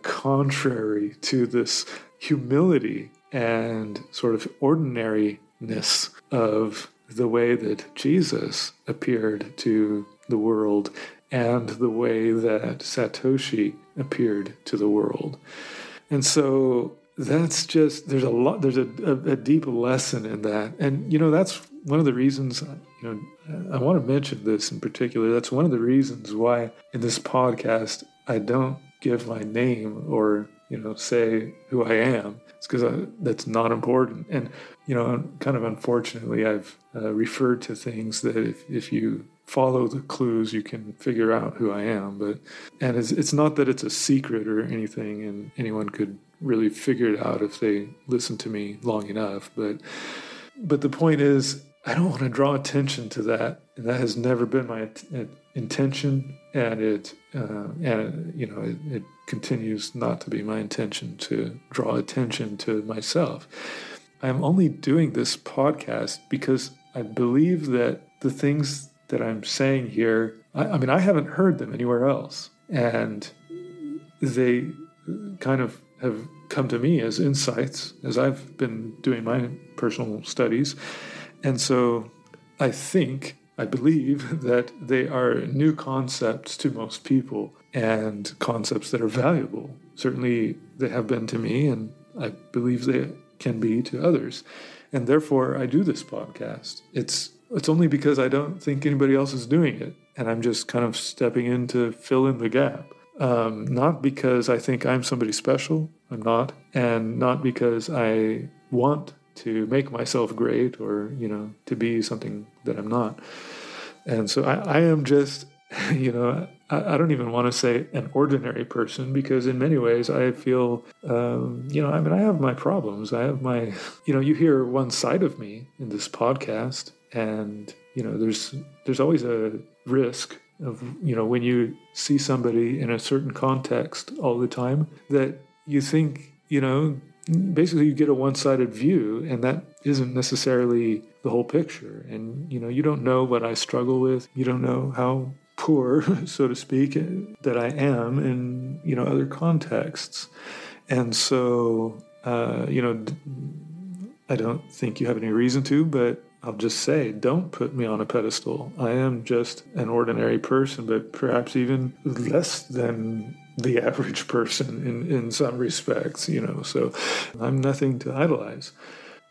contrary to this humility and sort of ordinariness of the way that Jesus appeared to the world and the way that Satoshi appeared to the world. And so that's just, there's a deep lesson in that. And, that's one of the reasons, I want to mention this in particular. That's one of the reasons why in this podcast, I don't give my name or, say who I am. It's because that's not important. And, kind of unfortunately, I've referred to things that if you follow the clues, you can figure out who I am. And it's not that it's a secret or anything, and anyone could really figure it out if they listen to me long enough. But the point is, I don't want to draw attention to that, and that has never been my intention, and it continues not to be my intention to draw attention to myself. I'm only doing this podcast because I believe that the things that I'm saying here, I haven't heard them anywhere else. And they kind of have come to me as insights as I've been doing my personal studies. And so I believe that they are new concepts to most people and concepts that are valuable. Certainly they have been to me, and I believe they can be to others. And therefore I do this podcast. It's only because I don't think anybody else is doing it, and I'm just kind of stepping in to fill in the gap. Not because I think I'm somebody special, I'm not, and not because I want to make myself great or, you know, to be something that I'm not. And so I am just, you know, I don't even want to say an ordinary person, because in many ways I feel, you know, I mean, I have my problems. I have my, you know, you hear one side of me in this podcast, and, you know, there's always a risk of, you know, when you see somebody in a certain context all the time, that you think, you know, basically you get a one-sided view, and that isn't necessarily the whole picture. And, you know, you don't know what I struggle with. You don't know how poor, so to speak, that I am in, you know, other contexts. And so, you know, I don't think you have any reason to, but I'll just say, don't put me on a pedestal. I am just an ordinary person, but perhaps even less than the average person in some respects, you know. So I'm nothing to idolize,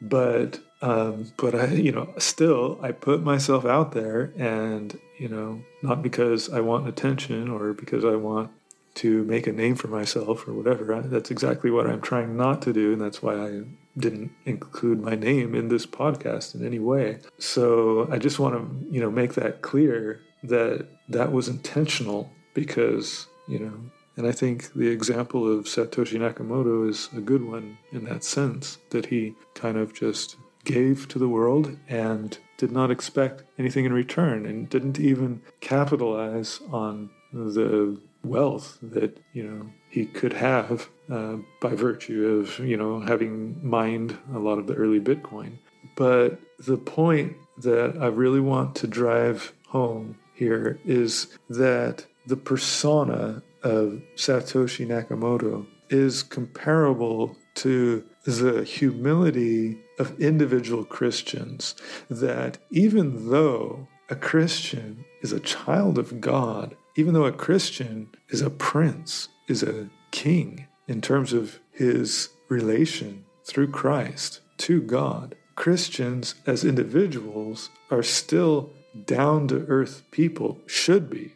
but I, you know, still I put myself out there, and, you know, not because I want attention or because I want to make a name for myself or whatever. That's exactly what I'm trying not to do, and that's why I didn't include my name in this podcast in any way. So I just want to, you know, make that clear that that was intentional, because, you know. And I think the example of Satoshi Nakamoto is a good one in that sense, that he kind of just gave to the world and did not expect anything in return, and didn't even capitalize on the wealth that, you know, he could have by virtue of, you know, having mined a lot of the early Bitcoin. But the point that I really want to drive home here is that the persona of Satoshi Nakamoto is comparable to the humility of individual Christians, that even though a Christian is a child of God, even though a Christian is a prince, is a king in terms of his relation through Christ to God, Christians as individuals are still down-to-earth people, should be.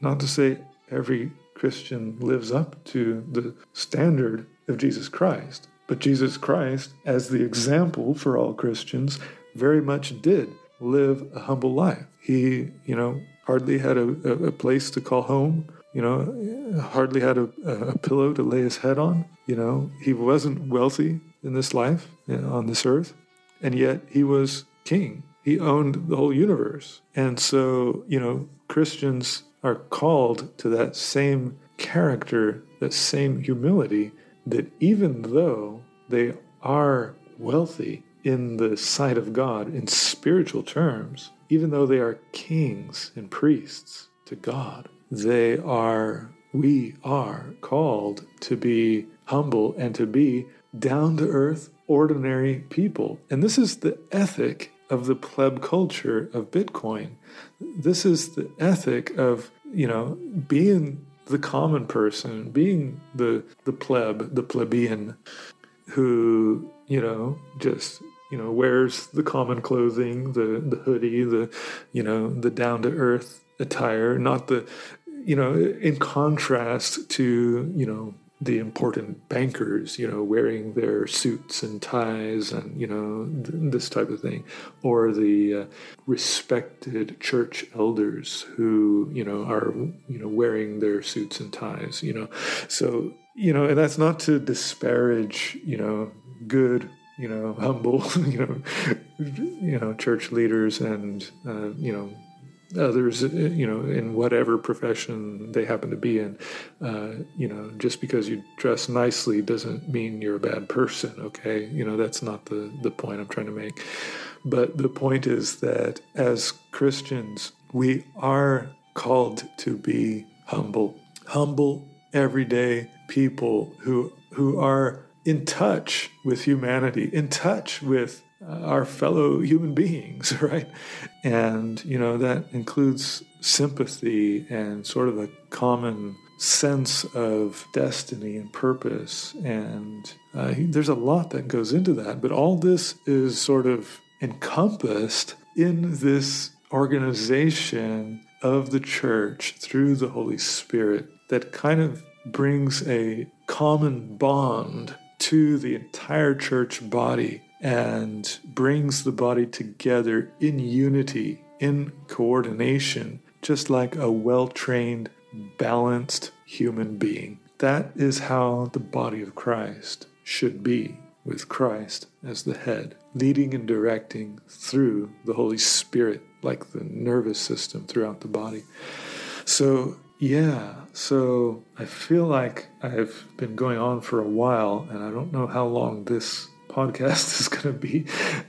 Not to say every Christian lives up to the standard of Jesus Christ, but Jesus Christ, as the example for all Christians, very much did live a humble life. He, you know, hardly had a place to call home, you know, hardly had a pillow to lay his head on. You know, he wasn't wealthy in this life, you know, on this earth, and yet he was king. He owned the whole universe. And so, you know, Christians are called to that same character, that same humility, that even though they are wealthy in the sight of God in spiritual terms, even though they are kings and priests to God, we are called to be humble and to be down-to-earth, ordinary people. And this is the ethic of the pleb culture of Bitcoin. This is the ethic of, you know, being the common person, being the pleb, the plebeian, who, you know, just, you know, wears the common clothing, the hoodie, the, you know, the down-to-earth attire, not the, you know, in contrast to, you know, the important bankers, you know, wearing their suits and ties and, you know, this type of thing, or the respected church elders who, you know, are, you know, wearing their suits and ties, you know. So, you know, and that's not to disparage, you know, good, you know, humble, you know, church leaders and, you know, others, you know, in whatever profession they happen to be in. You know, just because you dress nicely doesn't mean you're a bad person, okay? You know, that's not the point I'm trying to make. But the point is that as Christians, we are called to be humble everyday people who are in touch with humanity, in touch with our fellow human beings, right? And, you know, that includes sympathy and sort of a common sense of destiny and purpose. And there's a lot that goes into that, but all this is sort of encompassed in this organization of the church through the Holy Spirit that kind of brings a common bond to the entire church body and brings the body together in unity, in coordination, just like a well-trained, balanced human being. That is how the body of Christ should be, with Christ as the head, leading and directing through the Holy Spirit, like the nervous system throughout the body. So I feel like I've been going on for a while, and I don't know how long this podcast is going to be.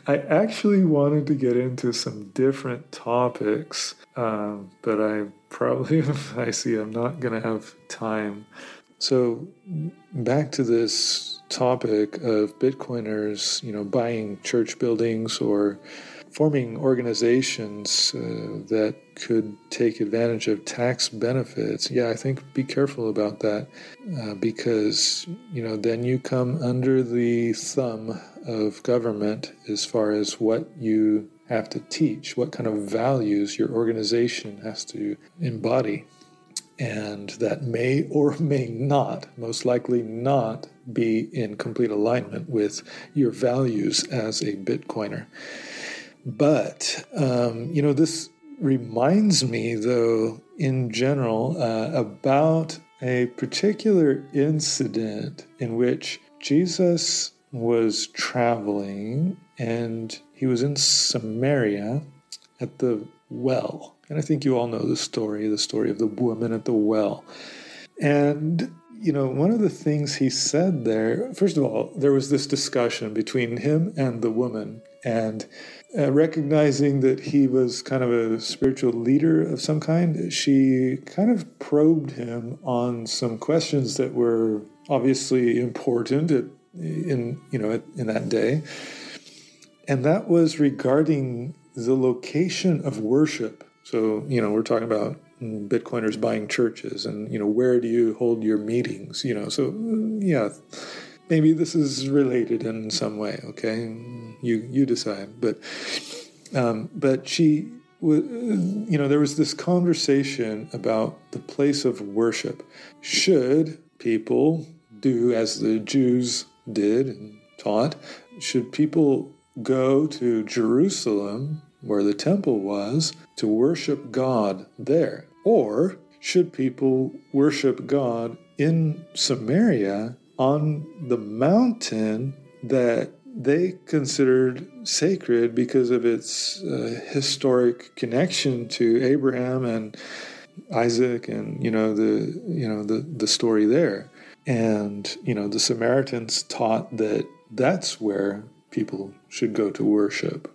I actually wanted to get into some different topics, but I'm not going to have time. So back to this topic of Bitcoiners, buying church buildings or forming organizations that could take advantage of tax benefits. Yeah, I think be careful about that because, then you come under the thumb of government as far as what you have to teach, what kind of values your organization has to embody. And that may or may not, most likely not, be in complete alignment with your values as a Bitcoiner. But, this reminds me, though, in general, about a particular incident in which Jesus was traveling and he was in Samaria at the well. And I think you all know the story of the woman at the well. And one of the things he said there, first of all, there was this discussion between him and the woman, and recognizing that he was kind of a spiritual leader of some kind, she kind of probed him on some questions that were obviously important in that day. And that was regarding the location of worship. So, we're talking about Bitcoiners buying churches and, where do you hold your meetings, So, yeah, maybe this is related in some way, okay? You decide. But she, there was this conversation about the place of worship. Should people do as the Jews did and taught? Should people go to Jerusalem, where the temple was, to worship God there? Or should people worship God in Samaria on the mountain that they considered sacred because of its historic connection to Abraham and Isaac and, the story there? And, the Samaritans taught that that's where people should go to worship.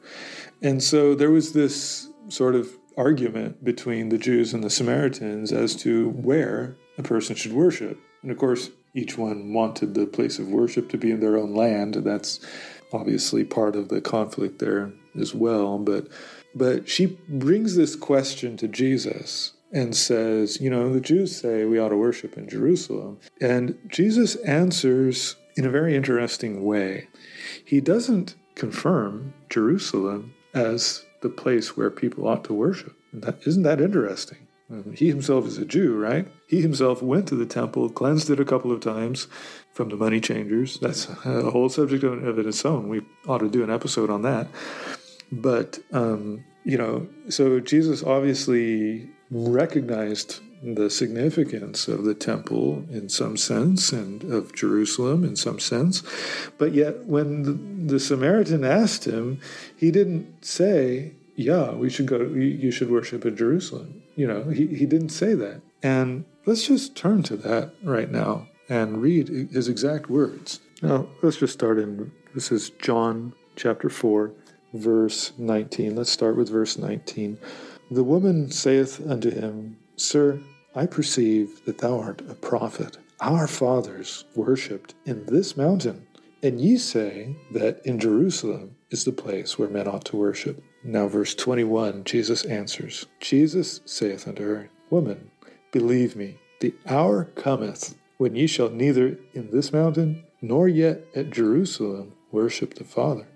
And so there was this sort of argument between the Jews and the Samaritans as to where a person should worship. And of course, each one wanted the place of worship to be in their own land. That's obviously part of the conflict there as well. But she brings this question to Jesus and says, the Jews say we ought to worship in Jerusalem. And Jesus answers in a very interesting way. He doesn't confirm Jerusalem as the place where people ought to worship. Isn't that interesting? He himself is a Jew, right? He himself went to the temple, cleansed it a couple of times from the money changers. That's a whole subject of its own. We ought to do an episode on that. But, so Jesus obviously recognized the significance of the temple in some sense and of Jerusalem in some sense. But yet when the Samaritan asked him, he didn't say, yeah, we should go, you should worship in Jerusalem. He didn't say that. And let's just turn to that right now and read his exact words. Now, let's just start in, this is John chapter 4, verse 19. Let's start with verse 19. The woman saith unto him, Sir, I perceive that thou art a prophet. Our fathers worshipped in this mountain, and ye say that in Jerusalem is the place where men ought to worship. Now verse 21, Jesus answers, Jesus saith unto her, Woman, believe me, the hour cometh when ye shall neither in this mountain nor yet at Jerusalem worship the Father.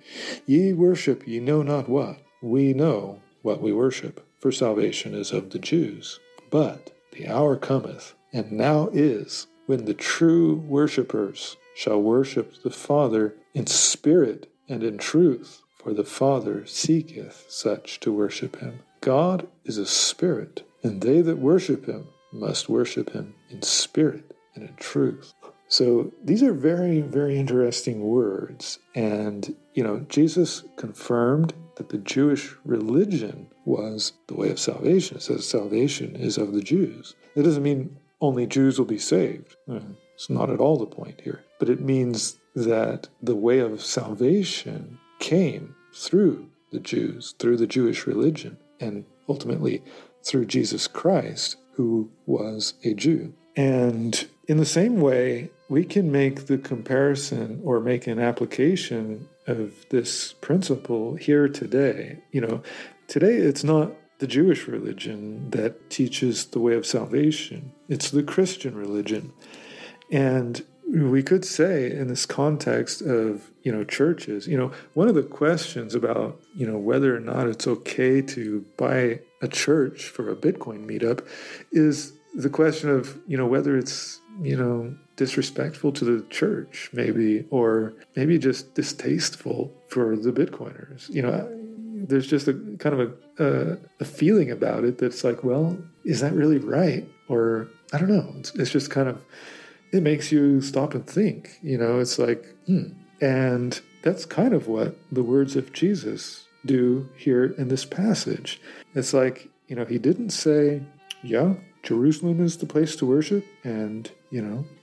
Ye worship ye know not what. We know what we worship, for salvation is of the Jews. But the hour cometh, and now is, when the true worshippers shall worship the Father in spirit and in truth, for the Father seeketh such to worship him. God is a spirit, and they that worship him must worship him in spirit and in truth. So these are very, very interesting words. And, Jesus confirmed that the Jewish religion was the way of salvation. It says salvation is of the Jews. That doesn't mean only Jews will be saved. It's not at all the point here. But it means that the way of salvation came through the Jews, through the Jewish religion, and ultimately through Jesus Christ, who was a Jew. And in the same way, we can make the comparison or make an application of this principle here today. Today it's not the Jewish religion that teaches the way of salvation. It's the Christian religion. And we could say in this context of, churches, one of the questions about, whether or not it's okay to buy a church for a Bitcoin meetup is the question of, whether it's, disrespectful to the church maybe, or maybe just distasteful for the Bitcoiners. There's just a kind of a feeling about it that's like, well, is that really right? Or I don't know. It's just kind of, it makes you stop and think, it's like, And that's kind of what the words of Jesus do here in this passage. It's like, he didn't say, yeah, Jerusalem is the place to worship. And,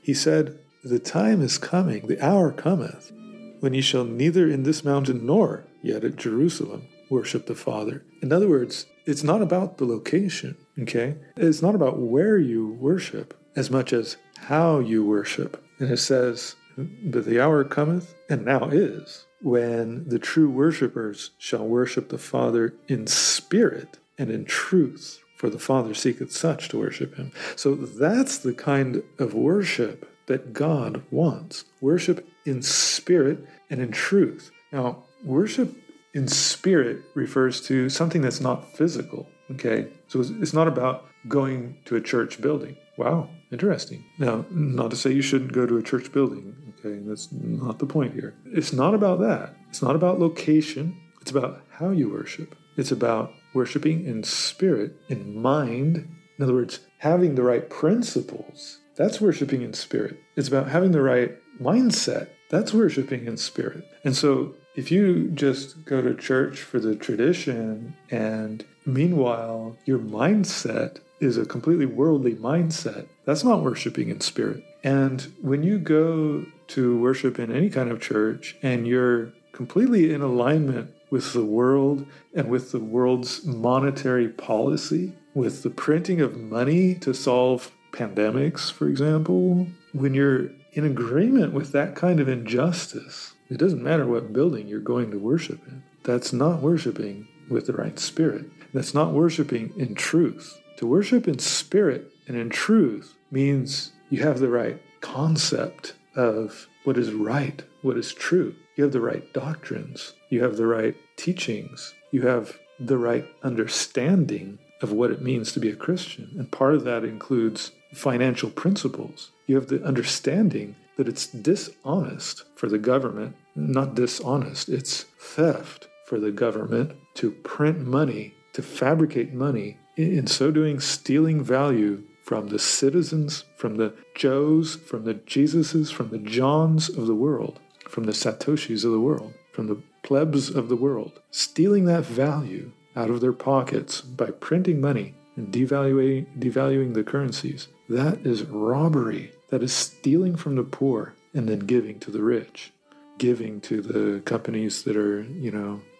he said, the time is coming, the hour cometh, when ye shall neither in this mountain nor yet at Jerusalem worship the Father. In other words, it's not about the location, okay? It's not about where you worship as much as how you worship. And it says, but the hour cometh, and now is, when the true worshipers shall worship the Father in spirit and in truth, for the Father seeketh such to worship him. So that's the kind of worship that God wants. Worship in spirit and in truth. Now, worship in spirit refers to something that's not physical, okay? So it's not about going to a church building. Wow, interesting. Now, not to say you shouldn't go to a church building, okay? That's not the point here. It's not about that. It's not about location. It's about how you worship. It's about worshiping in spirit, in mind. In other words, having the right principles. That's worshiping in spirit. It's about having the right mindset. That's worshiping in spirit. And so if you just go to church for the tradition and meanwhile your mindset is a completely worldly mindset, that's not worshiping in spirit. And when you go to worship in any kind of church and you're completely in alignment with the world and with the world's monetary policy, with the printing of money to solve pandemics, for example, when you're in agreement with that kind of injustice, it doesn't matter what building you're going to worship in. That's not worshiping with the right spirit. That's not worshiping in truth. To worship in spirit and in truth means you have the right concept of what is right, what is true. You have the right doctrines. You have the right teachings. You have the right understanding of what it means to be a Christian. And part of that includes financial principles. You have the understanding that it's dishonest for the government, not dishonest, it's theft for the government to print money, to fabricate money, in so doing stealing value from the citizens, from the Joes, from the Jesuses, from the Johns of the world, from the Satoshis of the world, from the plebs of the world, stealing that value out of their pockets by printing money and devaluing the currencies. That is robbery. That is stealing from the poor and then giving to the rich, giving to the companies that are,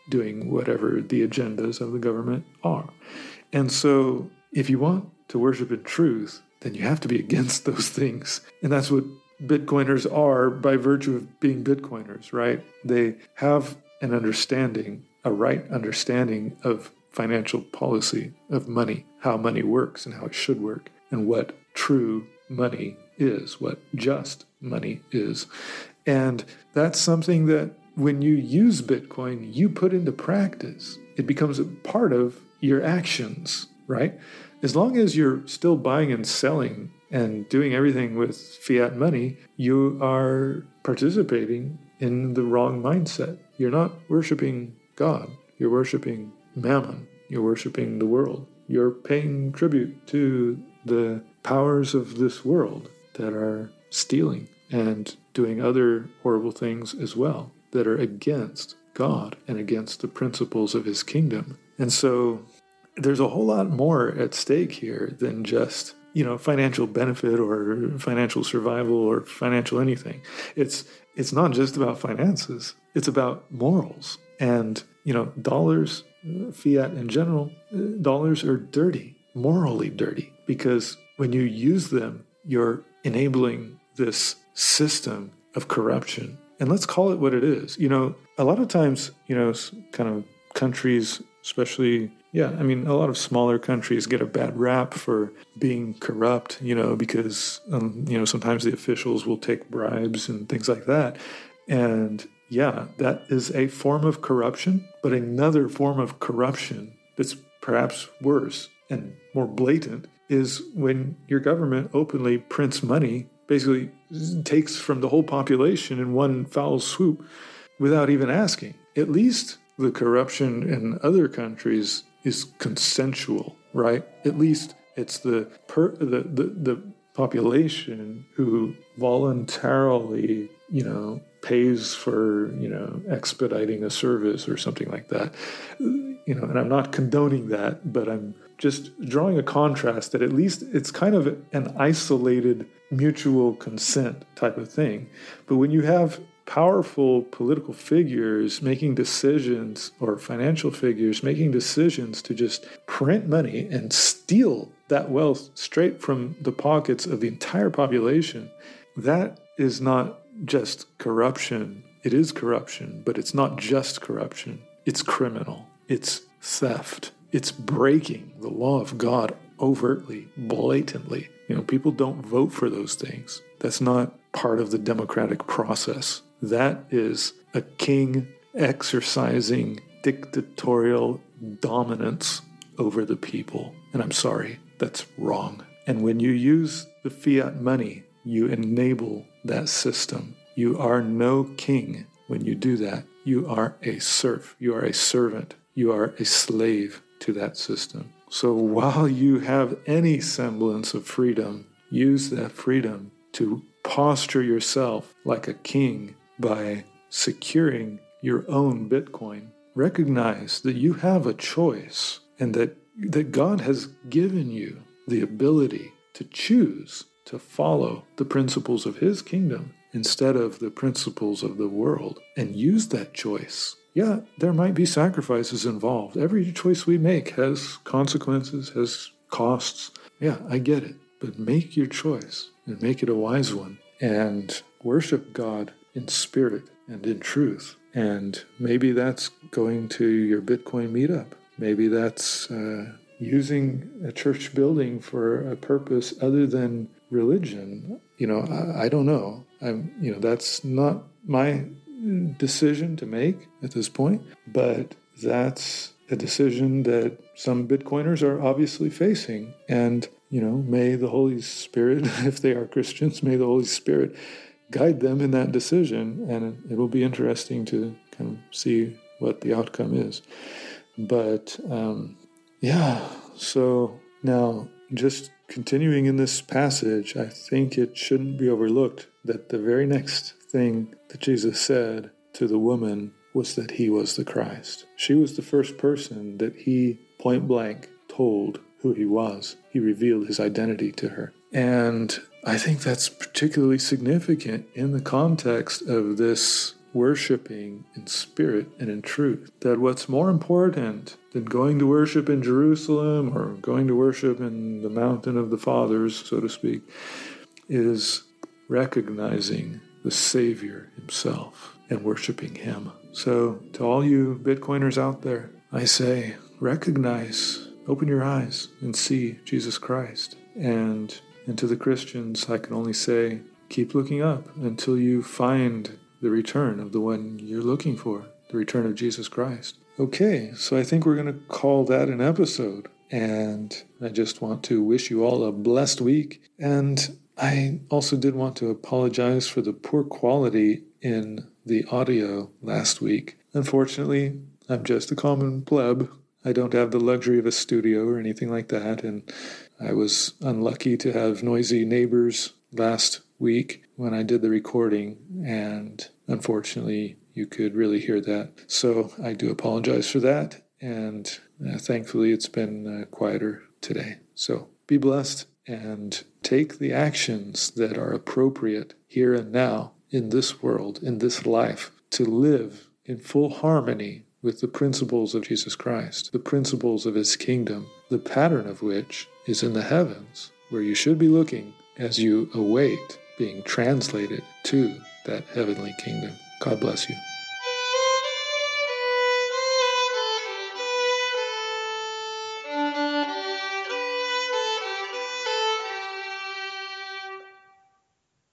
doing whatever the agendas of the government are. And so if you want to worship in truth, then you have to be against those things. And that's what Bitcoiners are by virtue of being Bitcoiners, right? They have an understanding, a right understanding of financial policy, of money, how money works and how it should work, and what true money is, what just money is. And that's something that when you use Bitcoin, you put into practice. It becomes a part of your actions, right? As long as you're still buying and selling and doing everything with fiat money, you are participating in the wrong mindset. You're not worshiping God. You're worshiping Mammon. You're worshiping the world. You're paying tribute to the powers of this world that are stealing and doing other horrible things as well that are against God and against the principles of his kingdom. And so there's a whole lot more at stake here than just, financial benefit or financial survival or financial anything. It's not just about finances. It's about morals. And, dollars, fiat in general, dollars are dirty, morally dirty, because when you use them, you're enabling this system of corruption. And let's call it what it is. A lot of times, kind of countries, especially, a lot of smaller countries get a bad rap for being corrupt, because, sometimes the officials will take bribes and things like that. And yeah, that is a form of corruption, but another form of corruption that's perhaps worse and more blatant is when your government openly prints money, basically takes from the whole population in one foul swoop without even asking. At least the corruption in other countries is consensual, right? At least it's the population who voluntarily, pays for, expediting a service or something like that. And I'm not condoning that, but I'm just drawing a contrast that at least it's kind of an isolated mutual consent type of thing. But when you have powerful political figures making decisions or financial figures making decisions to just print money and steal that wealth straight from the pockets of the entire population, that is not just corruption. It is corruption, but it's not just corruption. It's criminal. It's theft. It's breaking the law of God overtly, blatantly. People don't vote for those things. That's not part of the democratic process. That is a king exercising dictatorial dominance over the people. And I'm sorry, that's wrong. And when you use the fiat money, you enable that system. You are no king when you do that. You are a serf. You are a servant. You are a slave to that system. So while you have any semblance of freedom, use that freedom to posture yourself like a king by securing your own Bitcoin. Recognize that you have a choice and that God has given you the ability to choose to follow the principles of his kingdom instead of the principles of the world, and use that choice. Yeah, there might be sacrifices involved. Every choice we make has consequences, has costs. Yeah, I get it. But make your choice and make it a wise one, and worship God in spirit and in truth. And maybe that's going to your Bitcoin meetup. Maybe that's using a church building for a purpose other than religion. I don't know. That's not my decision to make at this point, but that's a decision that some Bitcoiners are obviously facing. And, may the Holy Spirit, if they are Christians, may the Holy Spirit guide them in that decision. And it will be interesting to kind of see what the outcome is. But, so now just continuing in this passage, I think it shouldn't be overlooked that the very next thing that Jesus said to the woman was that he was the Christ. She was the first person that he point blank told who he was. He revealed his identity to her. And I think that's particularly significant in the context of this worshiping in spirit and in truth. That what's more important than going to worship in Jerusalem or going to worship in the mountain of the fathers, so to speak, is recognizing the Savior himself and worshiping him. So to all you Bitcoiners out there, I say, recognize, open your eyes and see Jesus Christ. And to the Christians, I can only say, keep looking up until you find the return of the one you're looking for, the return of Jesus Christ. Okay, so I think we're going to call that an episode. And I just want to wish you all a blessed week. And I also did want to apologize for the poor quality in the audio last week. Unfortunately, I'm just a common pleb. I don't have the luxury of a studio or anything like that, and I was unlucky to have noisy neighbors last week when I did the recording, and unfortunately, you could really hear that. So I do apologize for that, and thankfully, it's been quieter today. So be blessed and take the actions that are appropriate here and now in this world, in this life, to live in full harmony with the principles of Jesus Christ, the principles of his kingdom, the pattern of which is in the heavens, where you should be looking as you await being translated to that heavenly kingdom. God bless you.